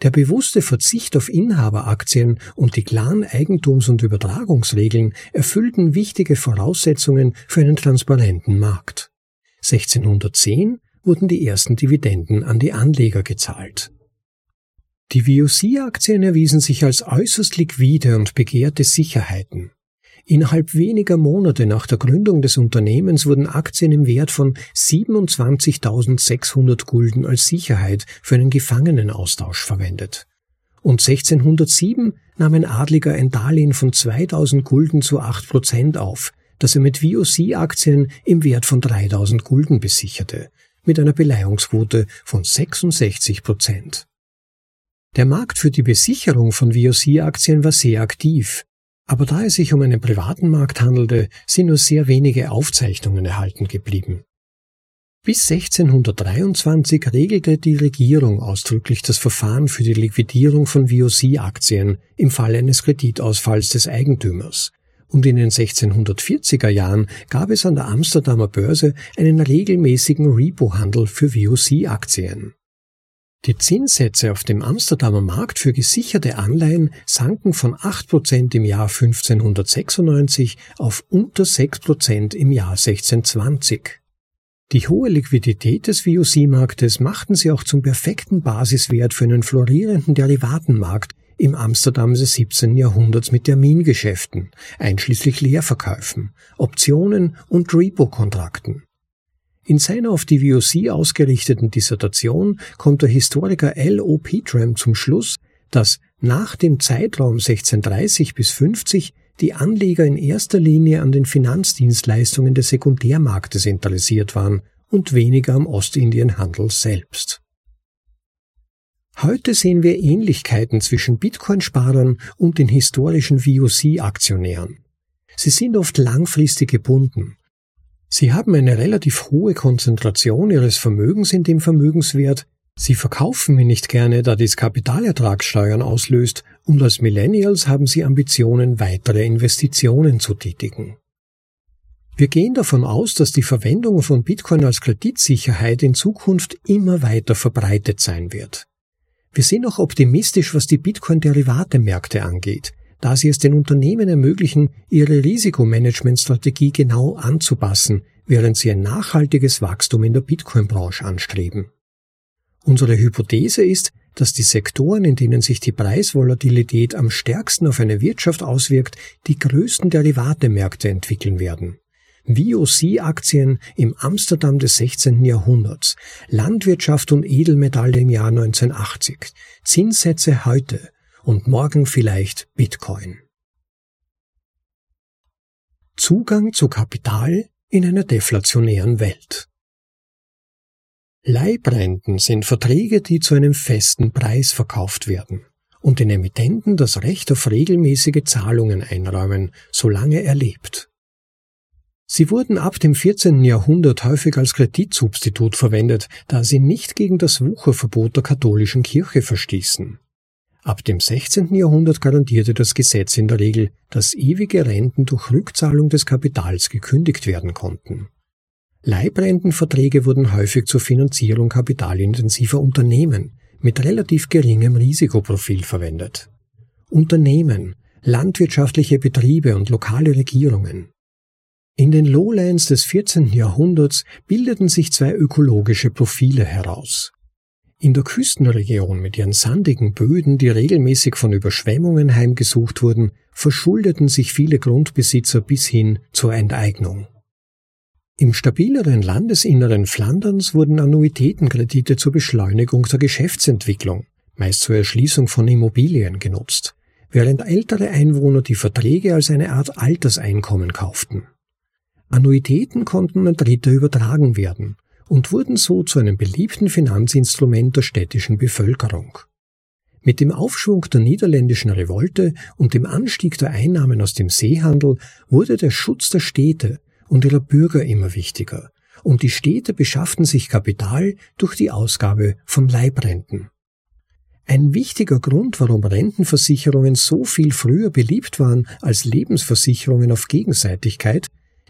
Der bewusste Verzicht auf Inhaberaktien und die klaren Eigentums- und Übertragungsregeln erfüllten wichtige Voraussetzungen für einen transparenten Markt. 1610 wurden die ersten Dividenden an die Anleger gezahlt. Die VOC-Aktien erwiesen sich als äußerst liquide und begehrte Sicherheiten. Innerhalb weniger Monate nach der Gründung des Unternehmens wurden Aktien im Wert von 27.600 Gulden als Sicherheit für einen Gefangenenaustausch verwendet. Und 1607 nahm ein Adliger ein Darlehen von 2.000 Gulden zu 8% auf, das er mit VOC-Aktien im Wert von 3.000 Gulden besicherte, mit einer Beleihungsquote von 66%. Der Markt für die Besicherung von VOC-Aktien war sehr aktiv, aber da es sich um einen privaten Markt handelte, sind nur sehr wenige Aufzeichnungen erhalten geblieben. Bis 1623 regelte die Regierung ausdrücklich das Verfahren für die Liquidierung von VOC-Aktien im Falle eines Kreditausfalls des Eigentümers. Und in den 1640er Jahren gab es an der Amsterdamer Börse einen regelmäßigen Repo-Handel für VOC-Aktien. Die Zinssätze auf dem Amsterdamer Markt für gesicherte Anleihen sanken von 8% im Jahr 1596 auf unter 6% im Jahr 1620. Die hohe Liquidität des VOC-Marktes machten sie auch zum perfekten Basiswert für einen florierenden Derivatenmarkt im Amsterdam des 17. Jahrhunderts mit Termingeschäften, einschließlich Leerverkäufen, Optionen und Repo-Kontrakten. In seiner auf die VOC ausgerichteten Dissertation kommt der Historiker L.O. Petram zum Schluss, dass nach dem Zeitraum 1630 bis 50 die Anleger in erster Linie an den Finanzdienstleistungen des Sekundärmarktes interessiert waren und weniger am Ostindienhandel selbst. Heute sehen wir Ähnlichkeiten zwischen Bitcoin-Sparern und den historischen VOC-Aktionären. Sie sind oft langfristig gebunden. Sie haben eine relativ hohe Konzentration ihres Vermögens in dem Vermögenswert. Sie verkaufen ihn nicht gerne, da dies Kapitalertragssteuern auslöst, und als Millennials haben sie Ambitionen, weitere Investitionen zu tätigen. Wir gehen davon aus, dass die Verwendung von Bitcoin als Kreditsicherheit in Zukunft immer weiter verbreitet sein wird. Wir sind auch optimistisch, was die Bitcoin-Derivate-Märkte angeht, da sie es den Unternehmen ermöglichen, ihre Risikomanagementstrategie genau anzupassen, während sie ein nachhaltiges Wachstum in der Bitcoin-Branche anstreben. Unsere Hypothese ist, dass die Sektoren, in denen sich die Preisvolatilität am stärksten auf eine Wirtschaft auswirkt, die größten Derivatemärkte entwickeln werden. VOC-Aktien im Amsterdam des 16. Jahrhunderts, Landwirtschaft und Edelmetall im Jahr 1980, Zinssätze heute und morgen vielleicht Bitcoin. Zugang zu Kapital in einer deflationären Welt. Leibrenten sind Verträge, die zu einem festen Preis verkauft werden und den Emittenten das Recht auf regelmäßige Zahlungen einräumen, solange er lebt. Sie wurden ab dem 14. Jahrhundert häufig als Kreditsubstitut verwendet, da sie nicht gegen das Wucherverbot der katholischen Kirche verstießen. Ab dem 16. Jahrhundert garantierte das Gesetz in der Regel, dass ewige Renten durch Rückzahlung des Kapitals gekündigt werden konnten. Leibrentenverträge wurden häufig zur Finanzierung kapitalintensiver Unternehmen mit relativ geringem Risikoprofil verwendet. Unternehmen, landwirtschaftliche Betriebe und lokale Regierungen. In den Lowlands des 14. Jahrhunderts bildeten sich zwei ökologische Profile heraus. In der Küstenregion mit ihren sandigen Böden, die regelmäßig von Überschwemmungen heimgesucht wurden, verschuldeten sich viele Grundbesitzer bis hin zur Enteignung. Im stabileren Landesinneren Flanderns wurden Annuitätenkredite zur Beschleunigung der Geschäftsentwicklung, meist zur Erschließung von Immobilien, genutzt, während ältere Einwohner die Verträge als eine Art Alterseinkommen kauften. Annuitäten konnten an Dritte übertragen werden und wurden so zu einem beliebten Finanzinstrument der städtischen Bevölkerung. Mit dem Aufschwung der niederländischen Revolte und dem Anstieg der Einnahmen aus dem Seehandel wurde der Schutz der Städte und ihrer Bürger immer wichtiger, und die Städte beschafften sich Kapital durch die Ausgabe von Leibrenten. Ein wichtiger Grund, warum Rentenversicherungen so viel früher beliebt waren als Lebensversicherungen auf Gegenseitigkeit,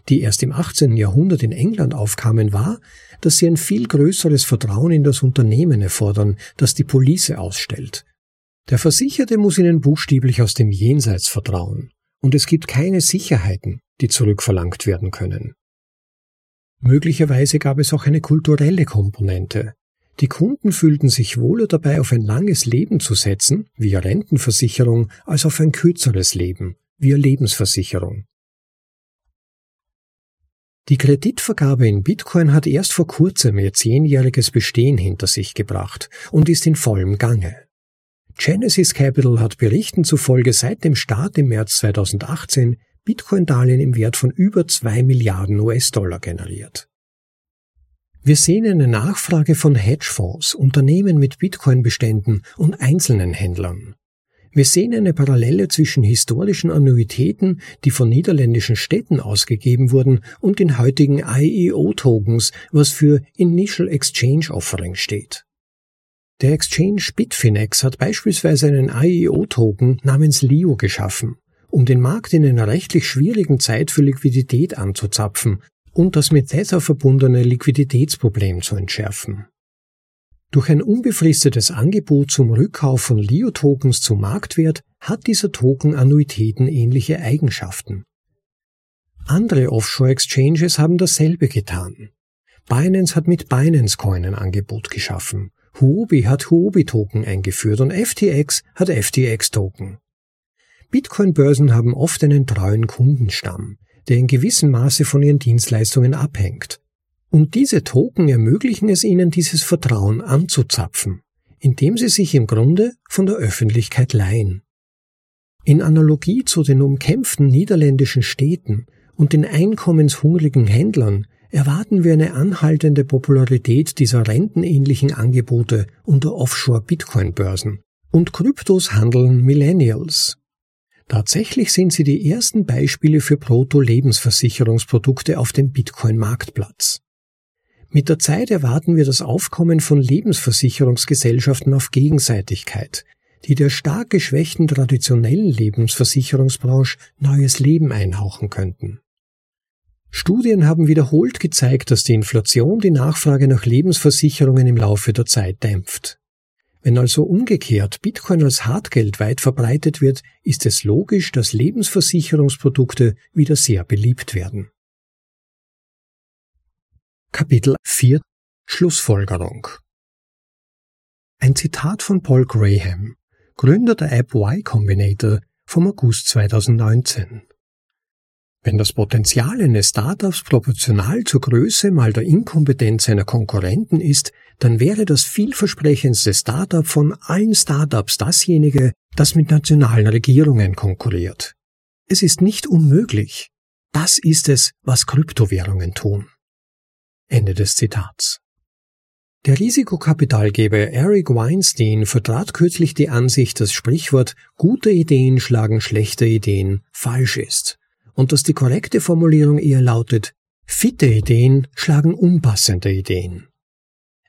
die erst im 18. Jahrhundert in England aufkamen, war, dass sie ein viel größeres Vertrauen in das Unternehmen erfordern, das die Police ausstellt. Der Versicherte muss ihnen buchstäblich aus dem Jenseits vertrauen, und es gibt keine Sicherheiten, die zurückverlangt werden können. Möglicherweise gab es auch eine kulturelle Komponente. Die Kunden fühlten sich wohler dabei, auf ein langes Leben zu setzen, via Rentenversicherung, als auf ein kürzeres Leben, via Lebensversicherung. Die Kreditvergabe in Bitcoin hat erst vor kurzem ihr 10-jähriges Bestehen hinter sich gebracht und ist in vollem Gange. Genesis Capital hat Berichten zufolge seit dem Start im März 2018 Bitcoin-Darlehen im Wert von über 2 Milliarden US-Dollar generiert. Wir sehen eine Nachfrage von Hedgefonds, Unternehmen mit Bitcoin-Beständen und einzelnen Händlern. Wir sehen eine Parallele zwischen historischen Annuitäten, die von niederländischen Städten ausgegeben wurden, und den heutigen IEO-Tokens, was für Initial Exchange Offering steht. Der Exchange Bitfinex hat beispielsweise einen IEO-Token namens LEO geschaffen, um den Markt in einer rechtlich schwierigen Zeit für Liquidität anzuzapfen und das mit Tether verbundene Liquiditätsproblem zu entschärfen. Durch ein unbefristetes Angebot zum Rückkauf von LEO-Tokens zum Marktwert hat dieser Token annuitätenähnliche Eigenschaften. Andere Offshore-Exchanges haben dasselbe getan. Binance hat mit Binance-Coin ein Angebot geschaffen, Huobi hat Huobi-Token eingeführt und FTX hat FTX-Token. Bitcoin-Börsen haben oft einen treuen Kundenstamm, der in gewissem Maße von ihren Dienstleistungen abhängt. Und diese Token ermöglichen es ihnen, dieses Vertrauen anzuzapfen, indem sie sich im Grunde von der Öffentlichkeit leihen. In Analogie zu den umkämpften niederländischen Städten und den einkommenshungrigen Händlern erwarten wir eine anhaltende Popularität dieser rentenähnlichen Angebote unter Offshore-Bitcoin-Börsen. Und Kryptos handeln Millennials. Tatsächlich sind sie die ersten Beispiele für Proto-Lebensversicherungsprodukte auf dem Bitcoin-Marktplatz. Mit der Zeit erwarten wir das Aufkommen von Lebensversicherungsgesellschaften auf Gegenseitigkeit, die der stark geschwächten traditionellen Lebensversicherungsbranche neues Leben einhauchen könnten. Studien haben wiederholt gezeigt, dass die Inflation die Nachfrage nach Lebensversicherungen im Laufe der Zeit dämpft. Wenn also umgekehrt Bitcoin als Hartgeld weit verbreitet wird, ist es logisch, dass Lebensversicherungsprodukte wieder sehr beliebt werden. Kapitel 4 – Schlussfolgerung. Ein Zitat von Paul Graham, Gründer der App Y Combinator vom August 2019. Wenn das Potenzial eines Startups proportional zur Größe mal der Inkompetenz seiner Konkurrenten ist, dann wäre das vielversprechendste Startup von allen Startups dasjenige, das mit nationalen Regierungen konkurriert. Es ist nicht unmöglich. Das ist es, was Kryptowährungen tun. Ende des Zitats. Der Risikokapitalgeber Eric Weinstein vertrat kürzlich die Ansicht, dass Sprichwort „gute Ideen schlagen schlechte Ideen“ falsch ist und dass die korrekte Formulierung eher lautet „fitte Ideen schlagen unpassende Ideen“.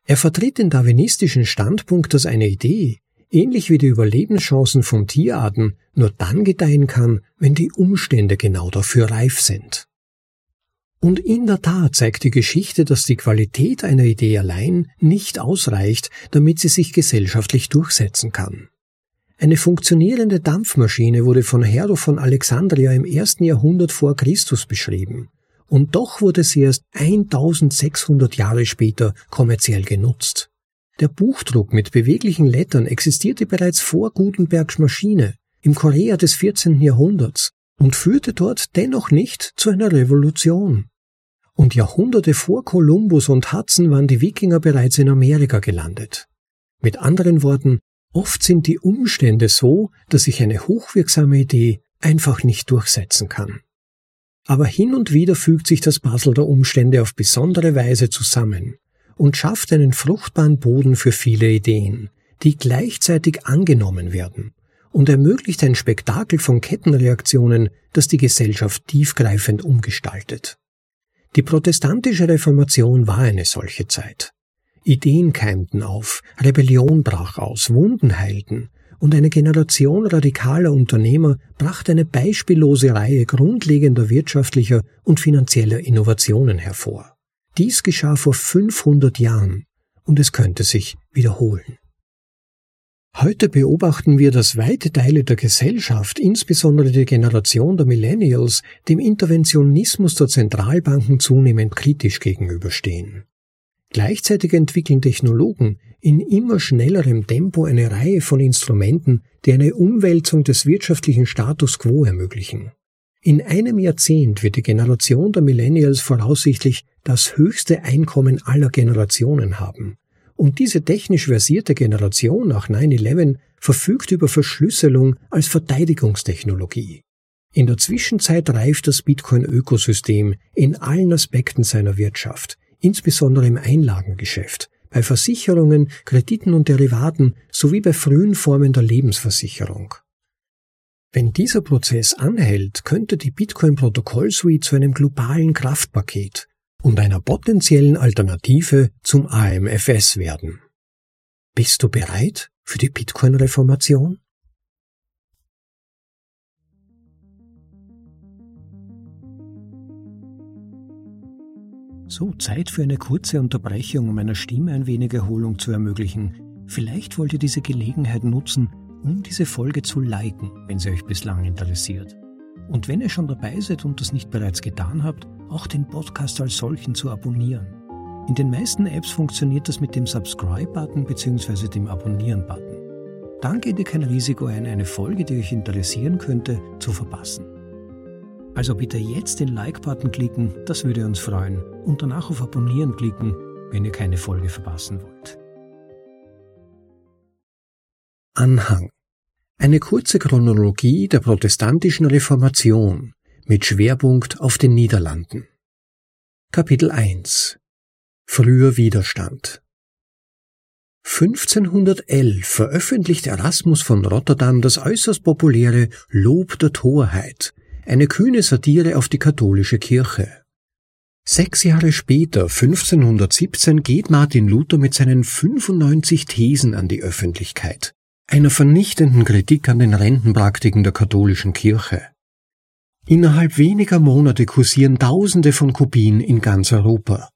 Er vertritt den darwinistischen Standpunkt, dass eine Idee, ähnlich wie die Überlebenschancen von Tierarten, nur dann gedeihen kann, wenn die Umstände genau dafür reif sind. Und in der Tat zeigt die Geschichte, dass die Qualität einer Idee allein nicht ausreicht, damit sie sich gesellschaftlich durchsetzen kann. Eine funktionierende Dampfmaschine wurde von Hero von Alexandria im 1. Jahrhundert vor Christus beschrieben, und doch wurde sie erst 1600 Jahre später kommerziell genutzt. Der Buchdruck mit beweglichen Lettern existierte bereits vor Gutenbergs Maschine, im Korea des 14. Jahrhunderts, und führte dort dennoch nicht zu einer Revolution. Und Jahrhunderte vor Kolumbus und Hudson waren die Wikinger bereits in Amerika gelandet. Mit anderen Worten, oft sind die Umstände so, dass sich eine hochwirksame Idee einfach nicht durchsetzen kann. Aber hin und wieder fügt sich das Puzzle der Umstände auf besondere Weise zusammen und schafft einen fruchtbaren Boden für viele Ideen, die gleichzeitig angenommen werden, und ermöglicht ein Spektakel von Kettenreaktionen, das die Gesellschaft tiefgreifend umgestaltet. Die protestantische Reformation war eine solche Zeit. Ideen keimten auf, Rebellion brach aus, Wunden heilten, und eine Generation radikaler Unternehmer brachte eine beispiellose Reihe grundlegender wirtschaftlicher und finanzieller Innovationen hervor. Dies geschah vor 500 Jahren, und es könnte sich wiederholen. Heute beobachten wir, dass weite Teile der Gesellschaft, insbesondere die Generation der Millennials, dem Interventionismus der Zentralbanken zunehmend kritisch gegenüberstehen. Gleichzeitig entwickeln Technologen in immer schnellerem Tempo eine Reihe von Instrumenten, die eine Umwälzung des wirtschaftlichen Status quo ermöglichen. In einem Jahrzehnt wird die Generation der Millennials voraussichtlich das höchste Einkommen aller Generationen haben. Und diese technisch versierte Generation nach 9/11 verfügt über Verschlüsselung als Verteidigungstechnologie. In der Zwischenzeit reift das Bitcoin-Ökosystem in allen Aspekten seiner Wirtschaft, insbesondere im Einlagengeschäft, bei Versicherungen, Krediten und Derivaten sowie bei frühen Formen der Lebensversicherung. Wenn dieser Prozess anhält, könnte die Bitcoin-Protokoll-Suite zu einem globalen Kraftpaket und einer potenziellen Alternative zum IMFS werden. Bist du bereit für die Bitcoin-Reformation? So, Zeit für eine kurze Unterbrechung, um meiner Stimme ein wenig Erholung zu ermöglichen. Vielleicht wollt ihr diese Gelegenheit nutzen, um diese Folge zu liken, wenn sie euch bislang interessiert. Und wenn ihr schon dabei seid und das nicht bereits getan habt, auch den Podcast als solchen zu abonnieren. In den meisten Apps funktioniert das mit dem Subscribe-Button bzw. dem Abonnieren-Button. Dann geht ihr kein Risiko ein, eine Folge, die euch interessieren könnte, zu verpassen. Also bitte jetzt den Like-Button klicken, das würde uns freuen, und danach auf Abonnieren klicken, wenn ihr keine Folge verpassen wollt. Anhang. Eine kurze Chronologie der protestantischen Reformation mit Schwerpunkt auf den Niederlanden. Kapitel 1. Früher Widerstand. 1511 veröffentlicht Erasmus von Rotterdam das äußerst populäre Lob der Torheit, eine kühne Satire auf die katholische Kirche. 6 Jahre später, 1517, geht Martin Luther mit seinen 95 Thesen an die Öffentlichkeit, einer vernichtenden Kritik an den Rentenpraktiken der katholischen Kirche. Innerhalb weniger Monate kursieren Tausende von Kopien in ganz Europa.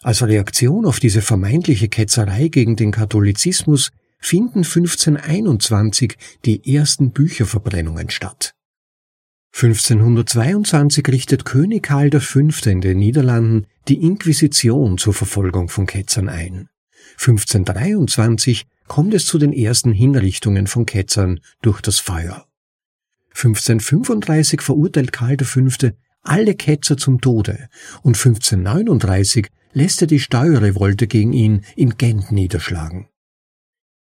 Als Reaktion auf diese vermeintliche Ketzerei gegen den Katholizismus finden 1521 die ersten Bücherverbrennungen statt. 1522 richtet König Karl V. in den Niederlanden die Inquisition zur Verfolgung von Ketzern ein. 1523 kommt es zu den ersten Hinrichtungen von Ketzern durch das Feuer. 1535 verurteilt Karl V. alle Ketzer zum Tode und 1539 lässt er die Steuerrevolte gegen ihn in Gent niederschlagen.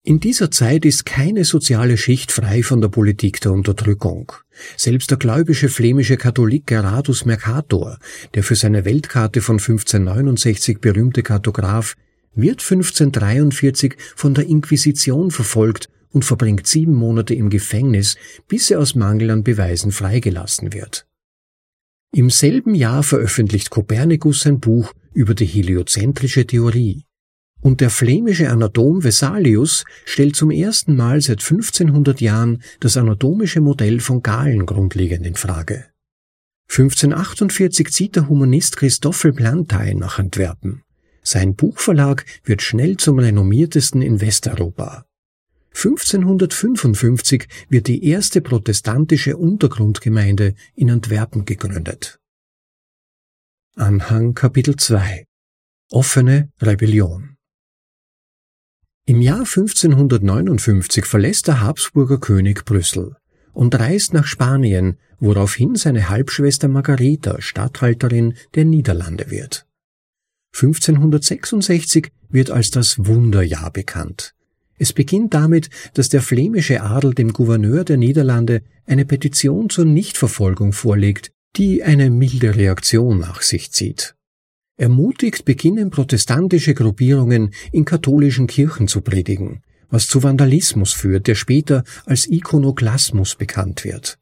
In dieser Zeit ist keine soziale Schicht frei von der Politik der Unterdrückung. Selbst der gläubische flämische Katholik Gerardus Mercator, der für seine Weltkarte von 1569 berühmte Kartograf, wird 1543 von der Inquisition verfolgt und verbringt 7 Monate im Gefängnis, bis er aus Mangel an Beweisen freigelassen wird. Im selben Jahr veröffentlicht Kopernikus sein Buch über die heliozentrische Theorie. Und der flämische Anatom Vesalius stellt zum ersten Mal seit 1500 Jahren das anatomische Modell von Galen grundlegend in Frage. 1548 zieht der Humanist Christoffel Plantain nach Antwerpen. Sein Buchverlag wird schnell zum renommiertesten in Westeuropa. 1555 wird die erste protestantische Untergrundgemeinde in Antwerpen gegründet. Anhang Kapitel 2 Offene Rebellion. Im Jahr 1559 verlässt der Habsburger König Brüssel und reist nach Spanien, woraufhin seine Halbschwester Margareta Statthalterin der Niederlande wird. 1566 wird als das Wunderjahr bekannt. Es beginnt damit, dass der flämische Adel dem Gouverneur der Niederlande eine Petition zur Nichtverfolgung vorlegt, die eine milde Reaktion nach sich zieht. Ermutigt beginnen protestantische Gruppierungen in katholischen Kirchen zu predigen, was zu Vandalismus führt, der später als Ikonoklasmus bekannt wird.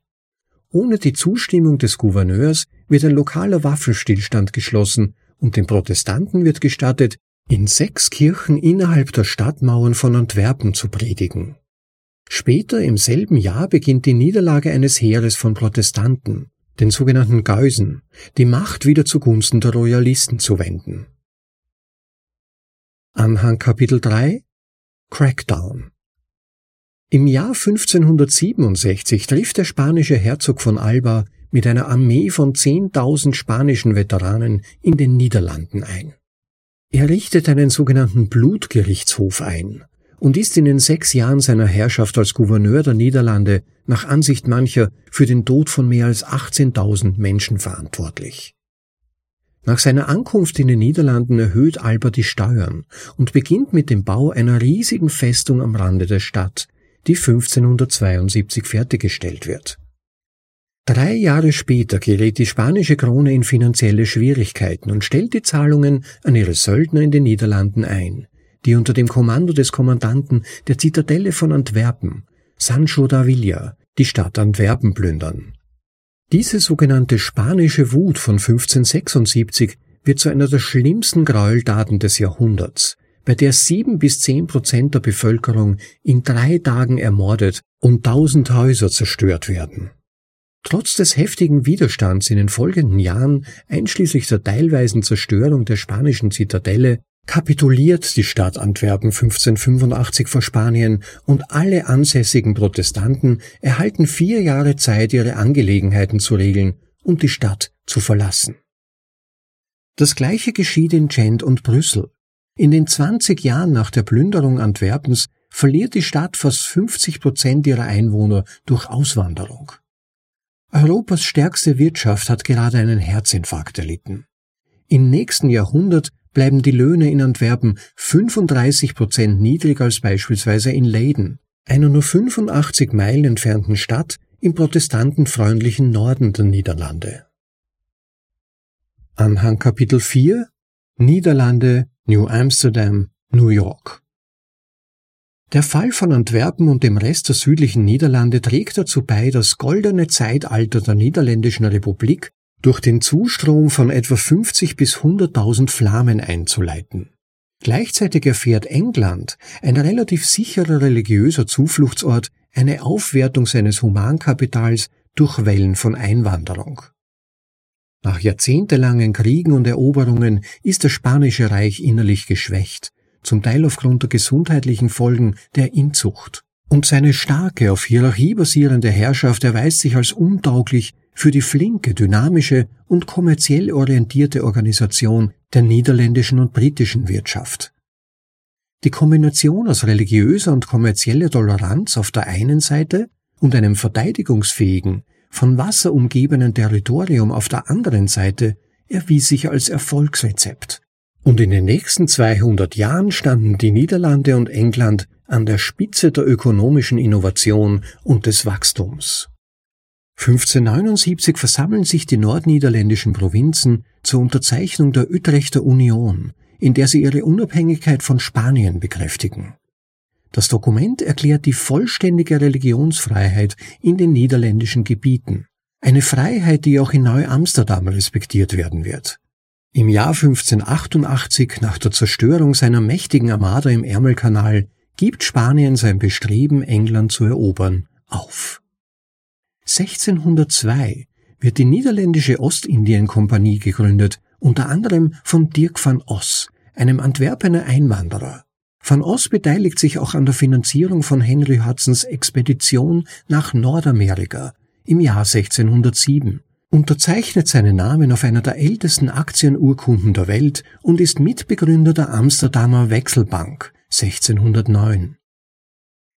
Ohne die Zustimmung des Gouverneurs wird ein lokaler Waffenstillstand geschlossen und den Protestanten wird gestattet, in 6 Kirchen innerhalb der Stadtmauern von Antwerpen zu predigen. Später im selben Jahr beginnt die Niederlage eines Heeres von Protestanten, den sogenannten Geusen, die Macht wieder zugunsten der Royalisten zu wenden. Anhang Kapitel 3 Crackdown. Im Jahr 1567 trifft der spanische Herzog von Alba mit einer Armee von 10.000 spanischen Veteranen in den Niederlanden ein. Er richtet einen sogenannten Blutgerichtshof ein und ist in den 6 Jahren seiner Herrschaft als Gouverneur der Niederlande nach Ansicht mancher für den Tod von mehr als 18.000 Menschen verantwortlich. Nach seiner Ankunft in den Niederlanden erhöht Alba die Steuern und beginnt mit dem Bau einer riesigen Festung am Rande der Stadt, die 1572 fertiggestellt wird. 3 Jahre später gerät die spanische Krone in finanzielle Schwierigkeiten und stellt die Zahlungen an ihre Söldner in den Niederlanden ein, die unter dem Kommando des Kommandanten der Zitadelle von Antwerpen, Sancho de Avila, die Stadt Antwerpen plündern. Diese sogenannte spanische Wut von 1576 wird zu einer der schlimmsten Gräueltaten des Jahrhunderts, bei der 7 bis 10% der Bevölkerung in 3 Tagen ermordet und 1000 Häuser zerstört werden. Trotz des heftigen Widerstands in den folgenden Jahren, einschließlich der teilweisen Zerstörung der spanischen Zitadelle, kapituliert die Stadt Antwerpen 1585 vor Spanien und alle ansässigen Protestanten erhalten 4 Jahre Zeit, ihre Angelegenheiten zu regeln und die Stadt zu verlassen. Das gleiche geschieht in Gent und Brüssel. In den 20 Jahren nach der Plünderung Antwerpens verliert die Stadt fast 50% ihrer Einwohner durch Auswanderung. Europas stärkste Wirtschaft hat gerade einen Herzinfarkt erlitten. Im nächsten Jahrhundert bleiben die Löhne in Antwerpen 35% niedriger als beispielsweise in Leiden, einer nur 85 Meilen entfernten Stadt im protestantenfreundlichen Norden der Niederlande. Anhang Kapitel 4 Niederlande, New Amsterdam, New York. Der Fall von Antwerpen und dem Rest der südlichen Niederlande trägt dazu bei, das goldene Zeitalter der Niederländischen Republik durch den Zustrom von etwa 50 bis 100.000 Flamen einzuleiten. Gleichzeitig erfährt England, ein relativ sicherer religiöser Zufluchtsort, eine Aufwertung seines Humankapitals durch Wellen von Einwanderung. Nach jahrzehntelangen Kriegen und Eroberungen ist das Spanische Reich innerlich geschwächt, zum Teil aufgrund der gesundheitlichen Folgen der Inzucht. Und seine starke, auf Hierarchie basierende Herrschaft erweist sich als untauglich für die flinke, dynamische und kommerziell orientierte Organisation der niederländischen und britischen Wirtschaft. Die Kombination aus religiöser und kommerzieller Toleranz auf der einen Seite und einem verteidigungsfähigen, von Wasser umgebenen Territorium auf der anderen Seite erwies sich als Erfolgsrezept. Und in den nächsten 200 Jahren standen die Niederlande und England an der Spitze der ökonomischen Innovation und des Wachstums. 1579 versammeln sich die nordniederländischen Provinzen zur Unterzeichnung der Utrechter Union, in der sie ihre Unabhängigkeit von Spanien bekräftigen. Das Dokument erklärt die vollständige Religionsfreiheit in den niederländischen Gebieten. Eine Freiheit, die auch in Neu-Amsterdam respektiert werden wird. Im Jahr 1588, nach der Zerstörung seiner mächtigen Armada im Ärmelkanal, gibt Spanien sein Bestreben, England zu erobern, auf. 1602 wird die niederländische Ostindien-Kompanie gegründet, unter anderem von Dirk van Oss, einem Antwerpener Einwanderer. Van Oss beteiligt sich auch an der Finanzierung von Henry Hudsons Expedition nach Nordamerika im Jahr 1607, unterzeichnet seinen Namen auf einer der ältesten Aktienurkunden der Welt und ist Mitbegründer der Amsterdamer Wisselbank 1609.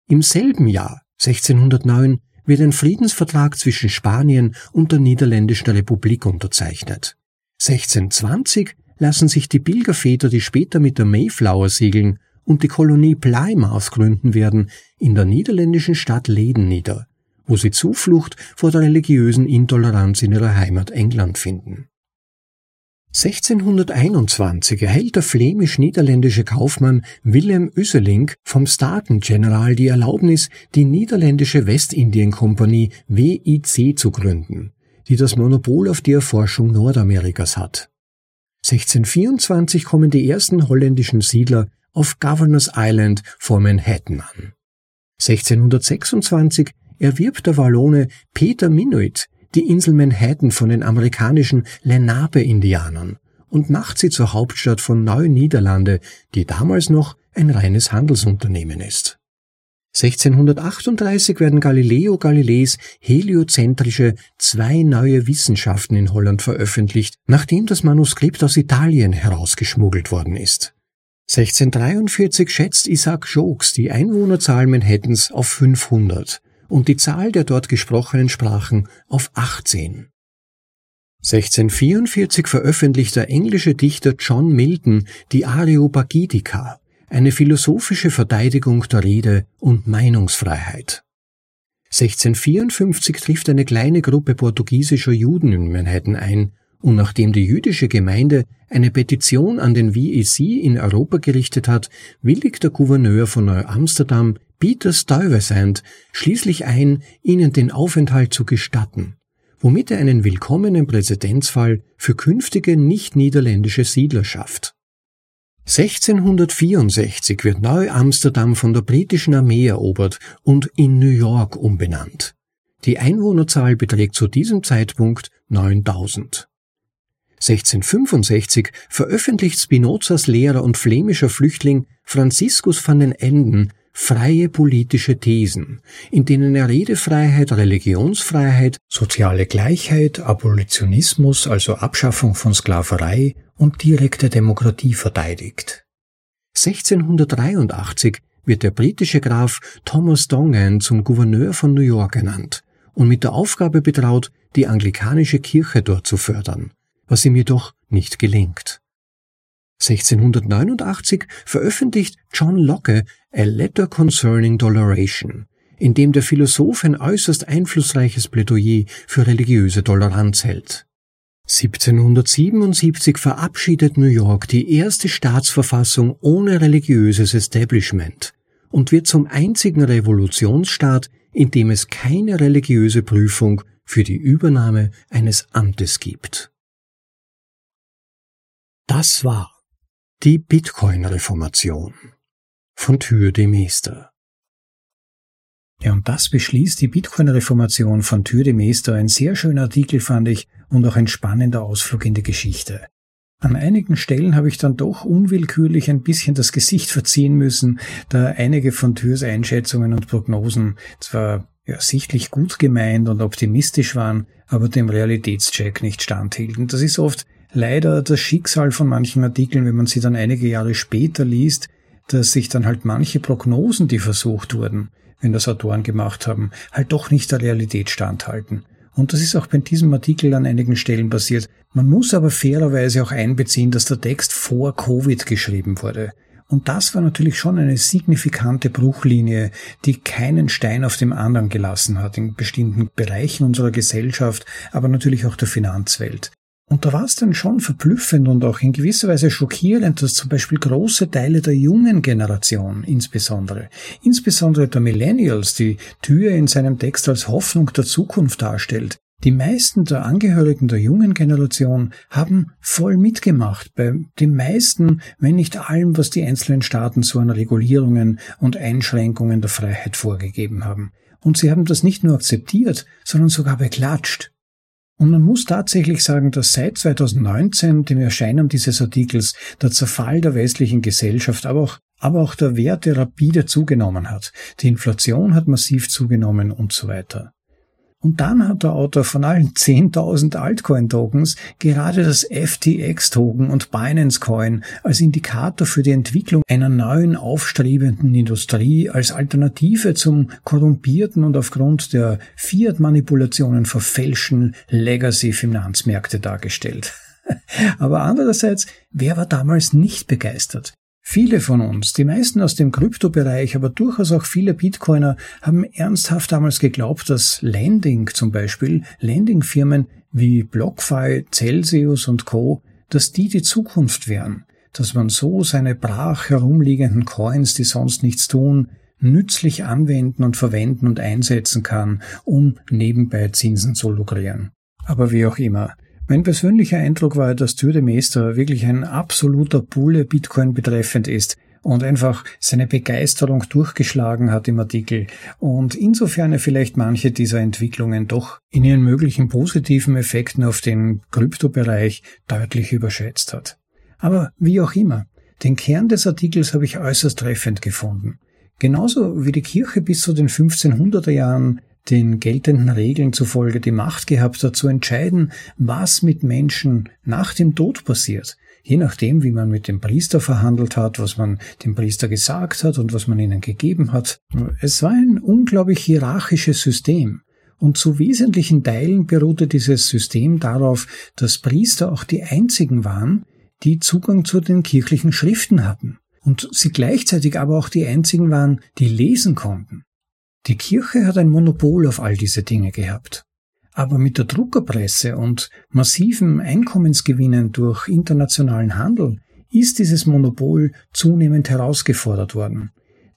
Im selben Jahr, 1609, wird ein Friedensvertrag zwischen Spanien und der Niederländischen Republik unterzeichnet. 1620 lassen sich die Pilgerväter, die später mit der Mayflower segeln und die Kolonie Plymouth gründen werden, in der niederländischen Stadt Leiden nieder, wo sie Zuflucht vor der religiösen Intoleranz in ihrer Heimat England finden. 1621 erhält der flämisch-niederländische Kaufmann Willem Usselink vom Staten-General die Erlaubnis, die niederländische Westindien-Kompanie WIC zu gründen, die das Monopol auf die Erforschung Nordamerikas hat. 1624 kommen die ersten holländischen Siedler auf Governors Island vor Manhattan an. 1626 erwirbt der Wallone Peter Minuit die Insel Manhattan von den amerikanischen Lenape-Indianern und macht sie zur Hauptstadt von Neu-Niederlande, die damals noch ein reines Handelsunternehmen ist. 1638 werden Galileo Galileis heliozentrische 2 neue Wissenschaften in Holland veröffentlicht, nachdem das Manuskript aus Italien herausgeschmuggelt worden ist. 1643 schätzt Isaac Jogues die Einwohnerzahl Manhattans auf 500 und die Zahl der dort gesprochenen Sprachen auf 18. 1644 veröffentlicht der englische Dichter John Milton die Areopagitica, eine philosophische Verteidigung der Rede- und Meinungsfreiheit. 1654 trifft eine kleine Gruppe portugiesischer Juden in Manhattan ein, und nachdem die jüdische Gemeinde eine Petition an den VEC in Europa gerichtet hat, willigt der Gouverneur von Neu-Amsterdam, Peter Stuyvesant, schließlich ein, ihnen den Aufenthalt zu gestatten, womit er einen willkommenen Präzedenzfall für künftige nicht-niederländische Siedler schafft. 1664 wird Neu-Amsterdam von der britischen Armee erobert und in New York umbenannt. Die Einwohnerzahl beträgt zu diesem Zeitpunkt 9000. 1665 veröffentlicht Spinozas Lehrer und flämischer Flüchtling Franziskus van den Enden freie politische Thesen, in denen er Redefreiheit, Religionsfreiheit, soziale Gleichheit, Abolitionismus, also Abschaffung von Sklaverei und direkte Demokratie verteidigt. 1683 wird der britische Graf Thomas Dongan zum Gouverneur von New York ernannt und mit der Aufgabe betraut, die anglikanische Kirche dort zu fördern, was ihm jedoch nicht gelingt. 1689 veröffentlicht John Locke A Letter Concerning Toleration, in dem der Philosoph ein äußerst einflussreiches Plädoyer für religiöse Toleranz hält. 1777 verabschiedet New York die erste Staatsverfassung ohne religiöses Establishment und wird zum einzigen Revolutionsstaat, in dem es keine religiöse Prüfung für die Übernahme eines Amtes gibt. Das war die Bitcoin-Reformation von Tuur Demeester. Ja, und das beschließt die Bitcoin-Reformation von Tuur Demeester. Ein sehr schöner Artikel, fand ich, und auch ein spannender Ausflug in die Geschichte. An einigen Stellen habe ich dann doch unwillkürlich ein bisschen das Gesicht verziehen müssen, da einige von Tuurs Einschätzungen und Prognosen zwar sichtlich gut gemeint und optimistisch waren, aber dem Realitätscheck nicht standhielten. Das ist oft leider das Schicksal von manchen Artikeln, wenn man sie dann einige Jahre später liest, dass sich dann halt manche Prognosen, die versucht wurden, wenn das Autoren gemacht haben, halt doch nicht der Realität standhalten. Und das ist auch bei diesem Artikel an einigen Stellen passiert. Man muss aber fairerweise auch einbeziehen, dass der Text vor Covid geschrieben wurde. Und das war natürlich schon eine signifikante Bruchlinie, die keinen Stein auf dem anderen gelassen hat in bestimmten Bereichen unserer Gesellschaft, aber natürlich auch der Finanzwelt. Und da war es dann schon verblüffend und auch in gewisser Weise schockierend, dass zum Beispiel große Teile der jungen Generation insbesondere der Millennials, die Tuur in seinem Text als Hoffnung der Zukunft darstellt, die meisten der Angehörigen der jungen Generation haben voll mitgemacht bei den meisten, wenn nicht allem, was die einzelnen Staaten so an Regulierungen und Einschränkungen der Freiheit vorgegeben haben. Und sie haben das nicht nur akzeptiert, sondern sogar beklatscht. Und man muss tatsächlich sagen, dass seit 2019, dem Erscheinen dieses Artikels, der Zerfall der westlichen Gesellschaft, aber auch der Werte rapide zugenommen hat. Die Inflation hat massiv zugenommen und so weiter. Und dann hat der Autor von allen 10.000 Altcoin-Tokens gerade das FTX-Token und Binance-Coin als Indikator für die Entwicklung einer neuen aufstrebenden Industrie als Alternative zum korrumpierten und aufgrund der Fiat-Manipulationen verfälschten Legacy-Finanzmärkte dargestellt. Aber andererseits, wer war damals nicht begeistert? Viele von uns, die meisten aus dem Kryptobereich, aber durchaus auch viele Bitcoiner, haben ernsthaft damals geglaubt, dass Landing-Firmen wie BlockFi, Celsius und Co., dass die Zukunft wären. Dass man so seine brach herumliegenden Coins, die sonst nichts tun, nützlich anwenden und verwenden und einsetzen kann, um nebenbei Zinsen zu lukrieren. Aber wie auch immer. Mein persönlicher Eindruck war, dass Tuur Demeester wirklich ein absoluter Bulle Bitcoin betreffend ist und einfach seine Begeisterung durchgeschlagen hat im Artikel und insofern er vielleicht manche dieser Entwicklungen doch in ihren möglichen positiven Effekten auf den Kryptobereich deutlich überschätzt hat. Aber wie auch immer, den Kern des Artikels habe ich äußerst treffend gefunden. Genauso wie die Kirche bis zu den 1500er Jahren den geltenden Regeln zufolge die Macht gehabt hat, zu entscheiden, was mit Menschen nach dem Tod passiert. Je nachdem, wie man mit dem Priester verhandelt hat, was man dem Priester gesagt hat und was man ihnen gegeben hat. Es war ein unglaublich hierarchisches System. Und zu wesentlichen Teilen beruhte dieses System darauf, dass Priester auch die einzigen waren, die Zugang zu den kirchlichen Schriften hatten. Und sie gleichzeitig aber auch die einzigen waren, die lesen konnten. Die Kirche hat ein Monopol auf all diese Dinge gehabt. Aber mit der Druckerpresse und massiven Einkommensgewinnen durch internationalen Handel ist dieses Monopol zunehmend herausgefordert worden.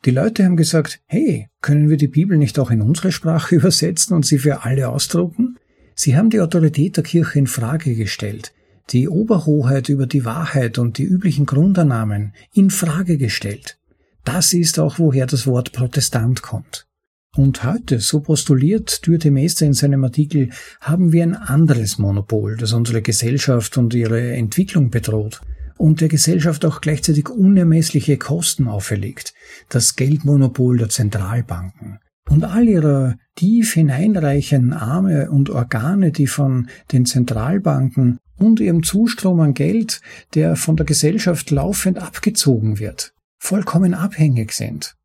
Die Leute haben gesagt, hey, können wir die Bibel nicht auch in unsere Sprache übersetzen und sie für alle ausdrucken? Sie haben die Autorität der Kirche in Frage gestellt, die Oberhoheit über die Wahrheit und die üblichen Grundannahmen in Frage gestellt. Das ist auch, woher das Wort Protestant kommt. Und heute, so postuliert Tuur Demeester in seinem Artikel, haben wir ein anderes Monopol, das unsere Gesellschaft und ihre Entwicklung bedroht und der Gesellschaft auch gleichzeitig unermessliche Kosten auferlegt. Das Geldmonopol der Zentralbanken. Und all ihre tief hineinreichenden Arme und Organe, die von den Zentralbanken und ihrem Zustrom an Geld, der von der Gesellschaft laufend abgezogen wird, vollkommen abhängig sind.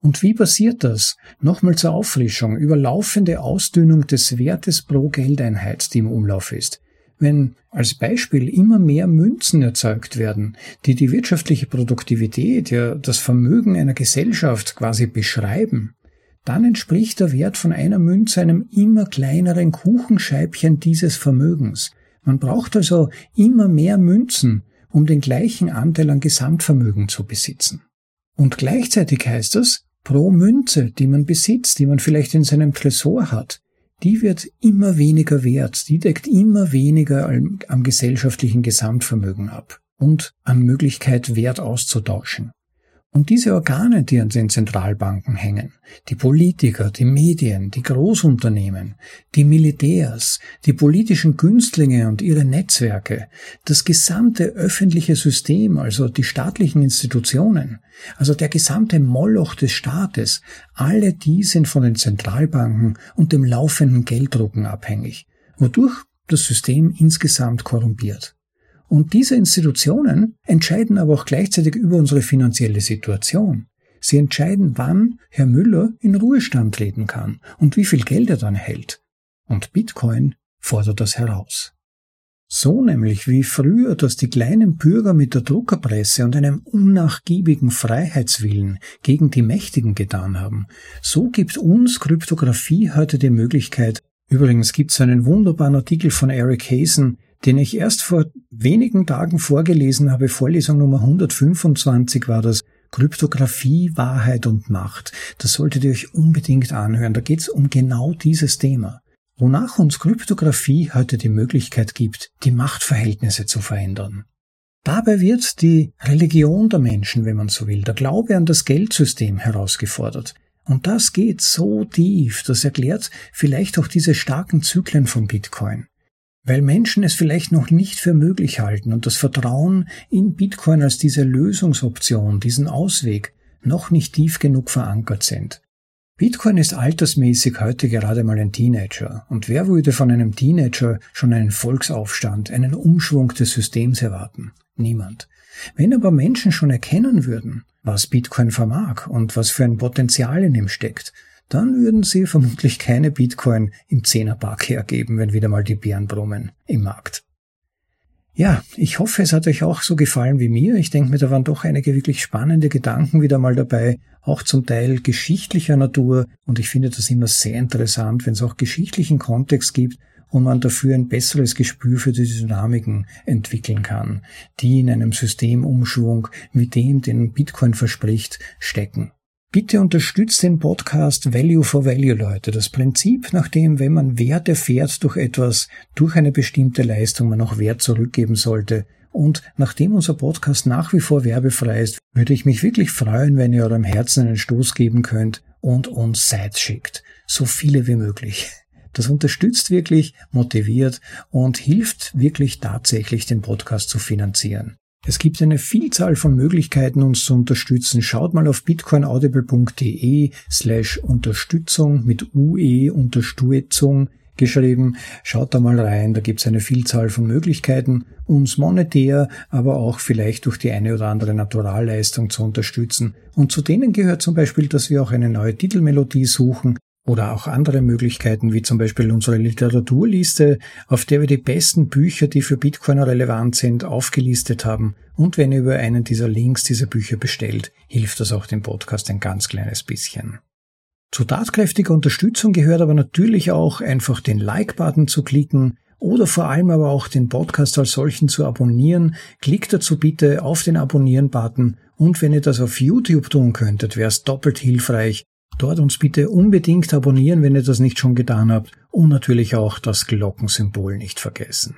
Und wie passiert das? Nochmal zur Auffrischung, über laufende Ausdünnung des Wertes pro Geldeinheit, die im Umlauf ist. Wenn als Beispiel immer mehr Münzen erzeugt werden, die die wirtschaftliche Produktivität, ja das Vermögen einer Gesellschaft quasi beschreiben, dann entspricht der Wert von einer Münze einem immer kleineren Kuchenscheibchen dieses Vermögens. Man braucht also immer mehr Münzen, um den gleichen Anteil an Gesamtvermögen zu besitzen. Und gleichzeitig heißt das, pro Münze, die man besitzt, die man vielleicht in seinem Tresor hat, die wird immer weniger wert, die deckt immer weniger am gesellschaftlichen Gesamtvermögen ab und an Möglichkeit, Wert auszutauschen. Und diese Organe, die an den Zentralbanken hängen, die Politiker, die Medien, die Großunternehmen, die Militärs, die politischen Günstlinge und ihre Netzwerke, das gesamte öffentliche System, also die staatlichen Institutionen, also der gesamte Moloch des Staates, alle die sind von den Zentralbanken und dem laufenden Gelddrucken abhängig, wodurch das System insgesamt korrumpiert. Und diese Institutionen entscheiden aber auch gleichzeitig über unsere finanzielle Situation. Sie entscheiden, wann Herr Müller in Ruhestand treten kann und wie viel Geld er dann hält. Und Bitcoin fordert das heraus. So nämlich wie früher, dass die kleinen Bürger mit der Druckerpresse und einem unnachgiebigen Freiheitswillen gegen die Mächtigen getan haben, so gibt uns Kryptographie heute die Möglichkeit. Übrigens gibt es einen wunderbaren Artikel von Eric Hasen, den ich erst vor wenigen Tagen vorgelesen habe, Vorlesung Nummer 125 war das, Kryptographie, Wahrheit und Macht. Das solltet ihr euch unbedingt anhören, da geht es um genau dieses Thema. Wonach uns Kryptographie heute die Möglichkeit gibt, die Machtverhältnisse zu verändern. Dabei wird die Religion der Menschen, wenn man so will, der Glaube an das Geldsystem herausgefordert. Und das geht so tief, das erklärt vielleicht auch diese starken Zyklen von Bitcoin. Weil Menschen es vielleicht noch nicht für möglich halten und das Vertrauen in Bitcoin als diese Lösungsoption, diesen Ausweg, noch nicht tief genug verankert sind. Bitcoin ist altersmäßig heute gerade mal ein Teenager. Und wer würde von einem Teenager schon einen Volksaufstand, einen Umschwung des Systems erwarten? Niemand. Wenn aber Menschen schon erkennen würden, was Bitcoin vermag und was für ein Potenzial in ihm steckt, dann würden sie vermutlich keine Bitcoin im 10er-Pack hergeben, wenn wieder mal die Bären brummen im Markt. Ja, ich hoffe, es hat euch auch so gefallen wie mir. Ich denke mir, da waren doch einige wirklich spannende Gedanken wieder mal dabei, auch zum Teil geschichtlicher Natur. Und ich finde das immer sehr interessant, wenn es auch geschichtlichen Kontext gibt und man dafür ein besseres Gespür für die Dynamiken entwickeln kann, die in einem Systemumschwung mit dem, den Bitcoin verspricht, stecken. Bitte unterstützt den Podcast Value for Value, Leute. Das Prinzip, nach dem, wenn man Wert erfährt durch etwas, durch eine bestimmte Leistung, man auch Wert zurückgeben sollte. Und nachdem unser Podcast nach wie vor werbefrei ist, würde ich mich wirklich freuen, wenn ihr eurem Herzen einen Stoß geben könnt und uns Sites schickt. So viele wie möglich. Das unterstützt wirklich, motiviert und hilft wirklich tatsächlich, den Podcast zu finanzieren. Es gibt eine Vielzahl von Möglichkeiten, uns zu unterstützen. Schaut mal auf BitcoinAudible.de/Unterstützung mit UE Unterstützung geschrieben. Schaut da mal rein, da gibt es eine Vielzahl von Möglichkeiten, uns monetär, aber auch vielleicht durch die eine oder andere Naturalleistung zu unterstützen. Und zu denen gehört zum Beispiel, dass wir auch eine neue Titelmelodie suchen. Oder auch andere Möglichkeiten, wie zum Beispiel unsere Literaturliste, auf der wir die besten Bücher, die für Bitcoin relevant sind, aufgelistet haben. Und wenn ihr über einen dieser Links diese Bücher bestellt, hilft das auch dem Podcast ein ganz kleines bisschen. Zu tatkräftiger Unterstützung gehört aber natürlich auch, einfach den Like-Button zu klicken oder vor allem aber auch den Podcast als solchen zu abonnieren. Klickt dazu bitte auf den Abonnieren-Button. Und wenn ihr das auf YouTube tun könntet, wäre es doppelt hilfreich. Dort uns bitte unbedingt abonnieren, wenn ihr das nicht schon getan habt, und natürlich auch das Glockensymbol nicht vergessen.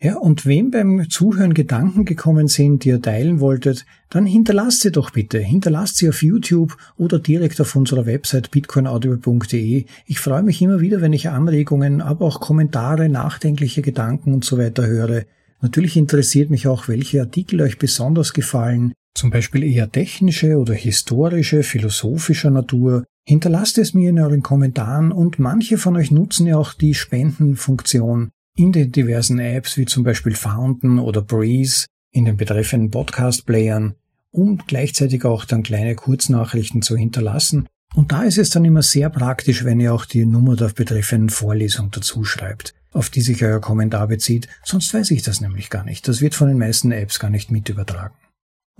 Ja, und wem beim Zuhören Gedanken gekommen sind, die ihr teilen wolltet, dann hinterlasst sie doch bitte. Hinterlasst sie auf YouTube oder direkt auf unserer Website bitcoinaudible.de. Ich freue mich immer wieder, wenn ich Anregungen, aber auch Kommentare, nachdenkliche Gedanken und so weiter höre. Natürlich interessiert mich auch, welche Artikel euch besonders gefallen, zum Beispiel eher technische oder historische, philosophischer Natur. Hinterlasst es mir in euren Kommentaren und manche von euch nutzen ja auch die Spendenfunktion in den diversen Apps wie zum Beispiel Fountain oder Breeze in den betreffenden Podcast-Playern, um gleichzeitig auch dann kleine Kurznachrichten zu hinterlassen. Und da ist es dann immer sehr praktisch, wenn ihr auch die Nummer der betreffenden Vorlesung dazu schreibt, auf die sich euer Kommentar bezieht, sonst weiß ich das nämlich gar nicht. Das wird von den meisten Apps gar nicht mit übertragen.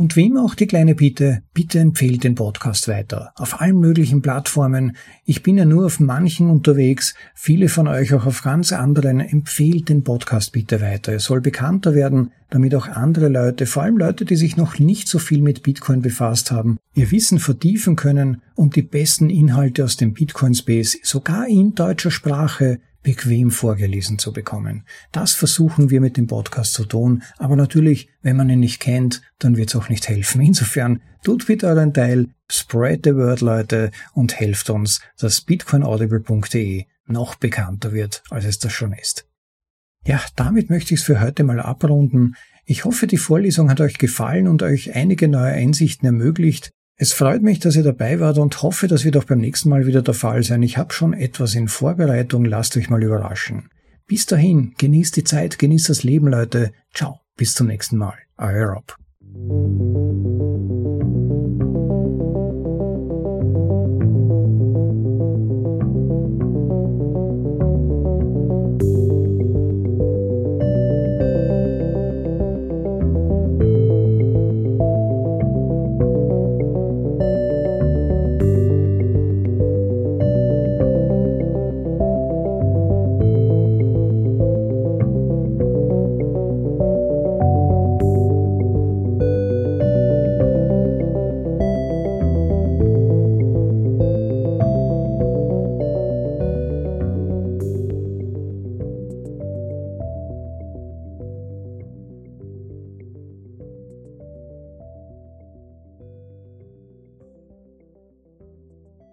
Und wem auch die kleine Bitte, bitte empfehlt den Podcast weiter. Auf allen möglichen Plattformen. Ich bin ja nur auf manchen unterwegs, viele von euch auch auf ganz anderen. Empfehlt den Podcast bitte weiter. Er soll bekannter werden, damit auch andere Leute, vor allem Leute, die sich noch nicht so viel mit Bitcoin befasst haben, ihr Wissen vertiefen können und die besten Inhalte aus dem Bitcoin-Space, sogar in deutscher Sprache, bequem vorgelesen zu bekommen. Das versuchen wir mit dem Podcast zu tun, aber natürlich, wenn man ihn nicht kennt, dann wird es auch nicht helfen. Insofern, tut bitte euren Teil, spread the word, Leute, und helft uns, dass bitcoinaudible.de noch bekannter wird, als es das schon ist. Ja, damit möchte ich es für heute mal abrunden. Ich hoffe, die Vorlesung hat euch gefallen und euch einige neue Einsichten ermöglicht. Es freut mich, dass ihr dabei wart und hoffe, das wird auch beim nächsten Mal wieder der Fall sein. Ich habe schon etwas in Vorbereitung, lasst euch mal überraschen. Bis dahin, genießt die Zeit, genießt das Leben, Leute. Ciao. Bis zum nächsten Mal. Euer Rob.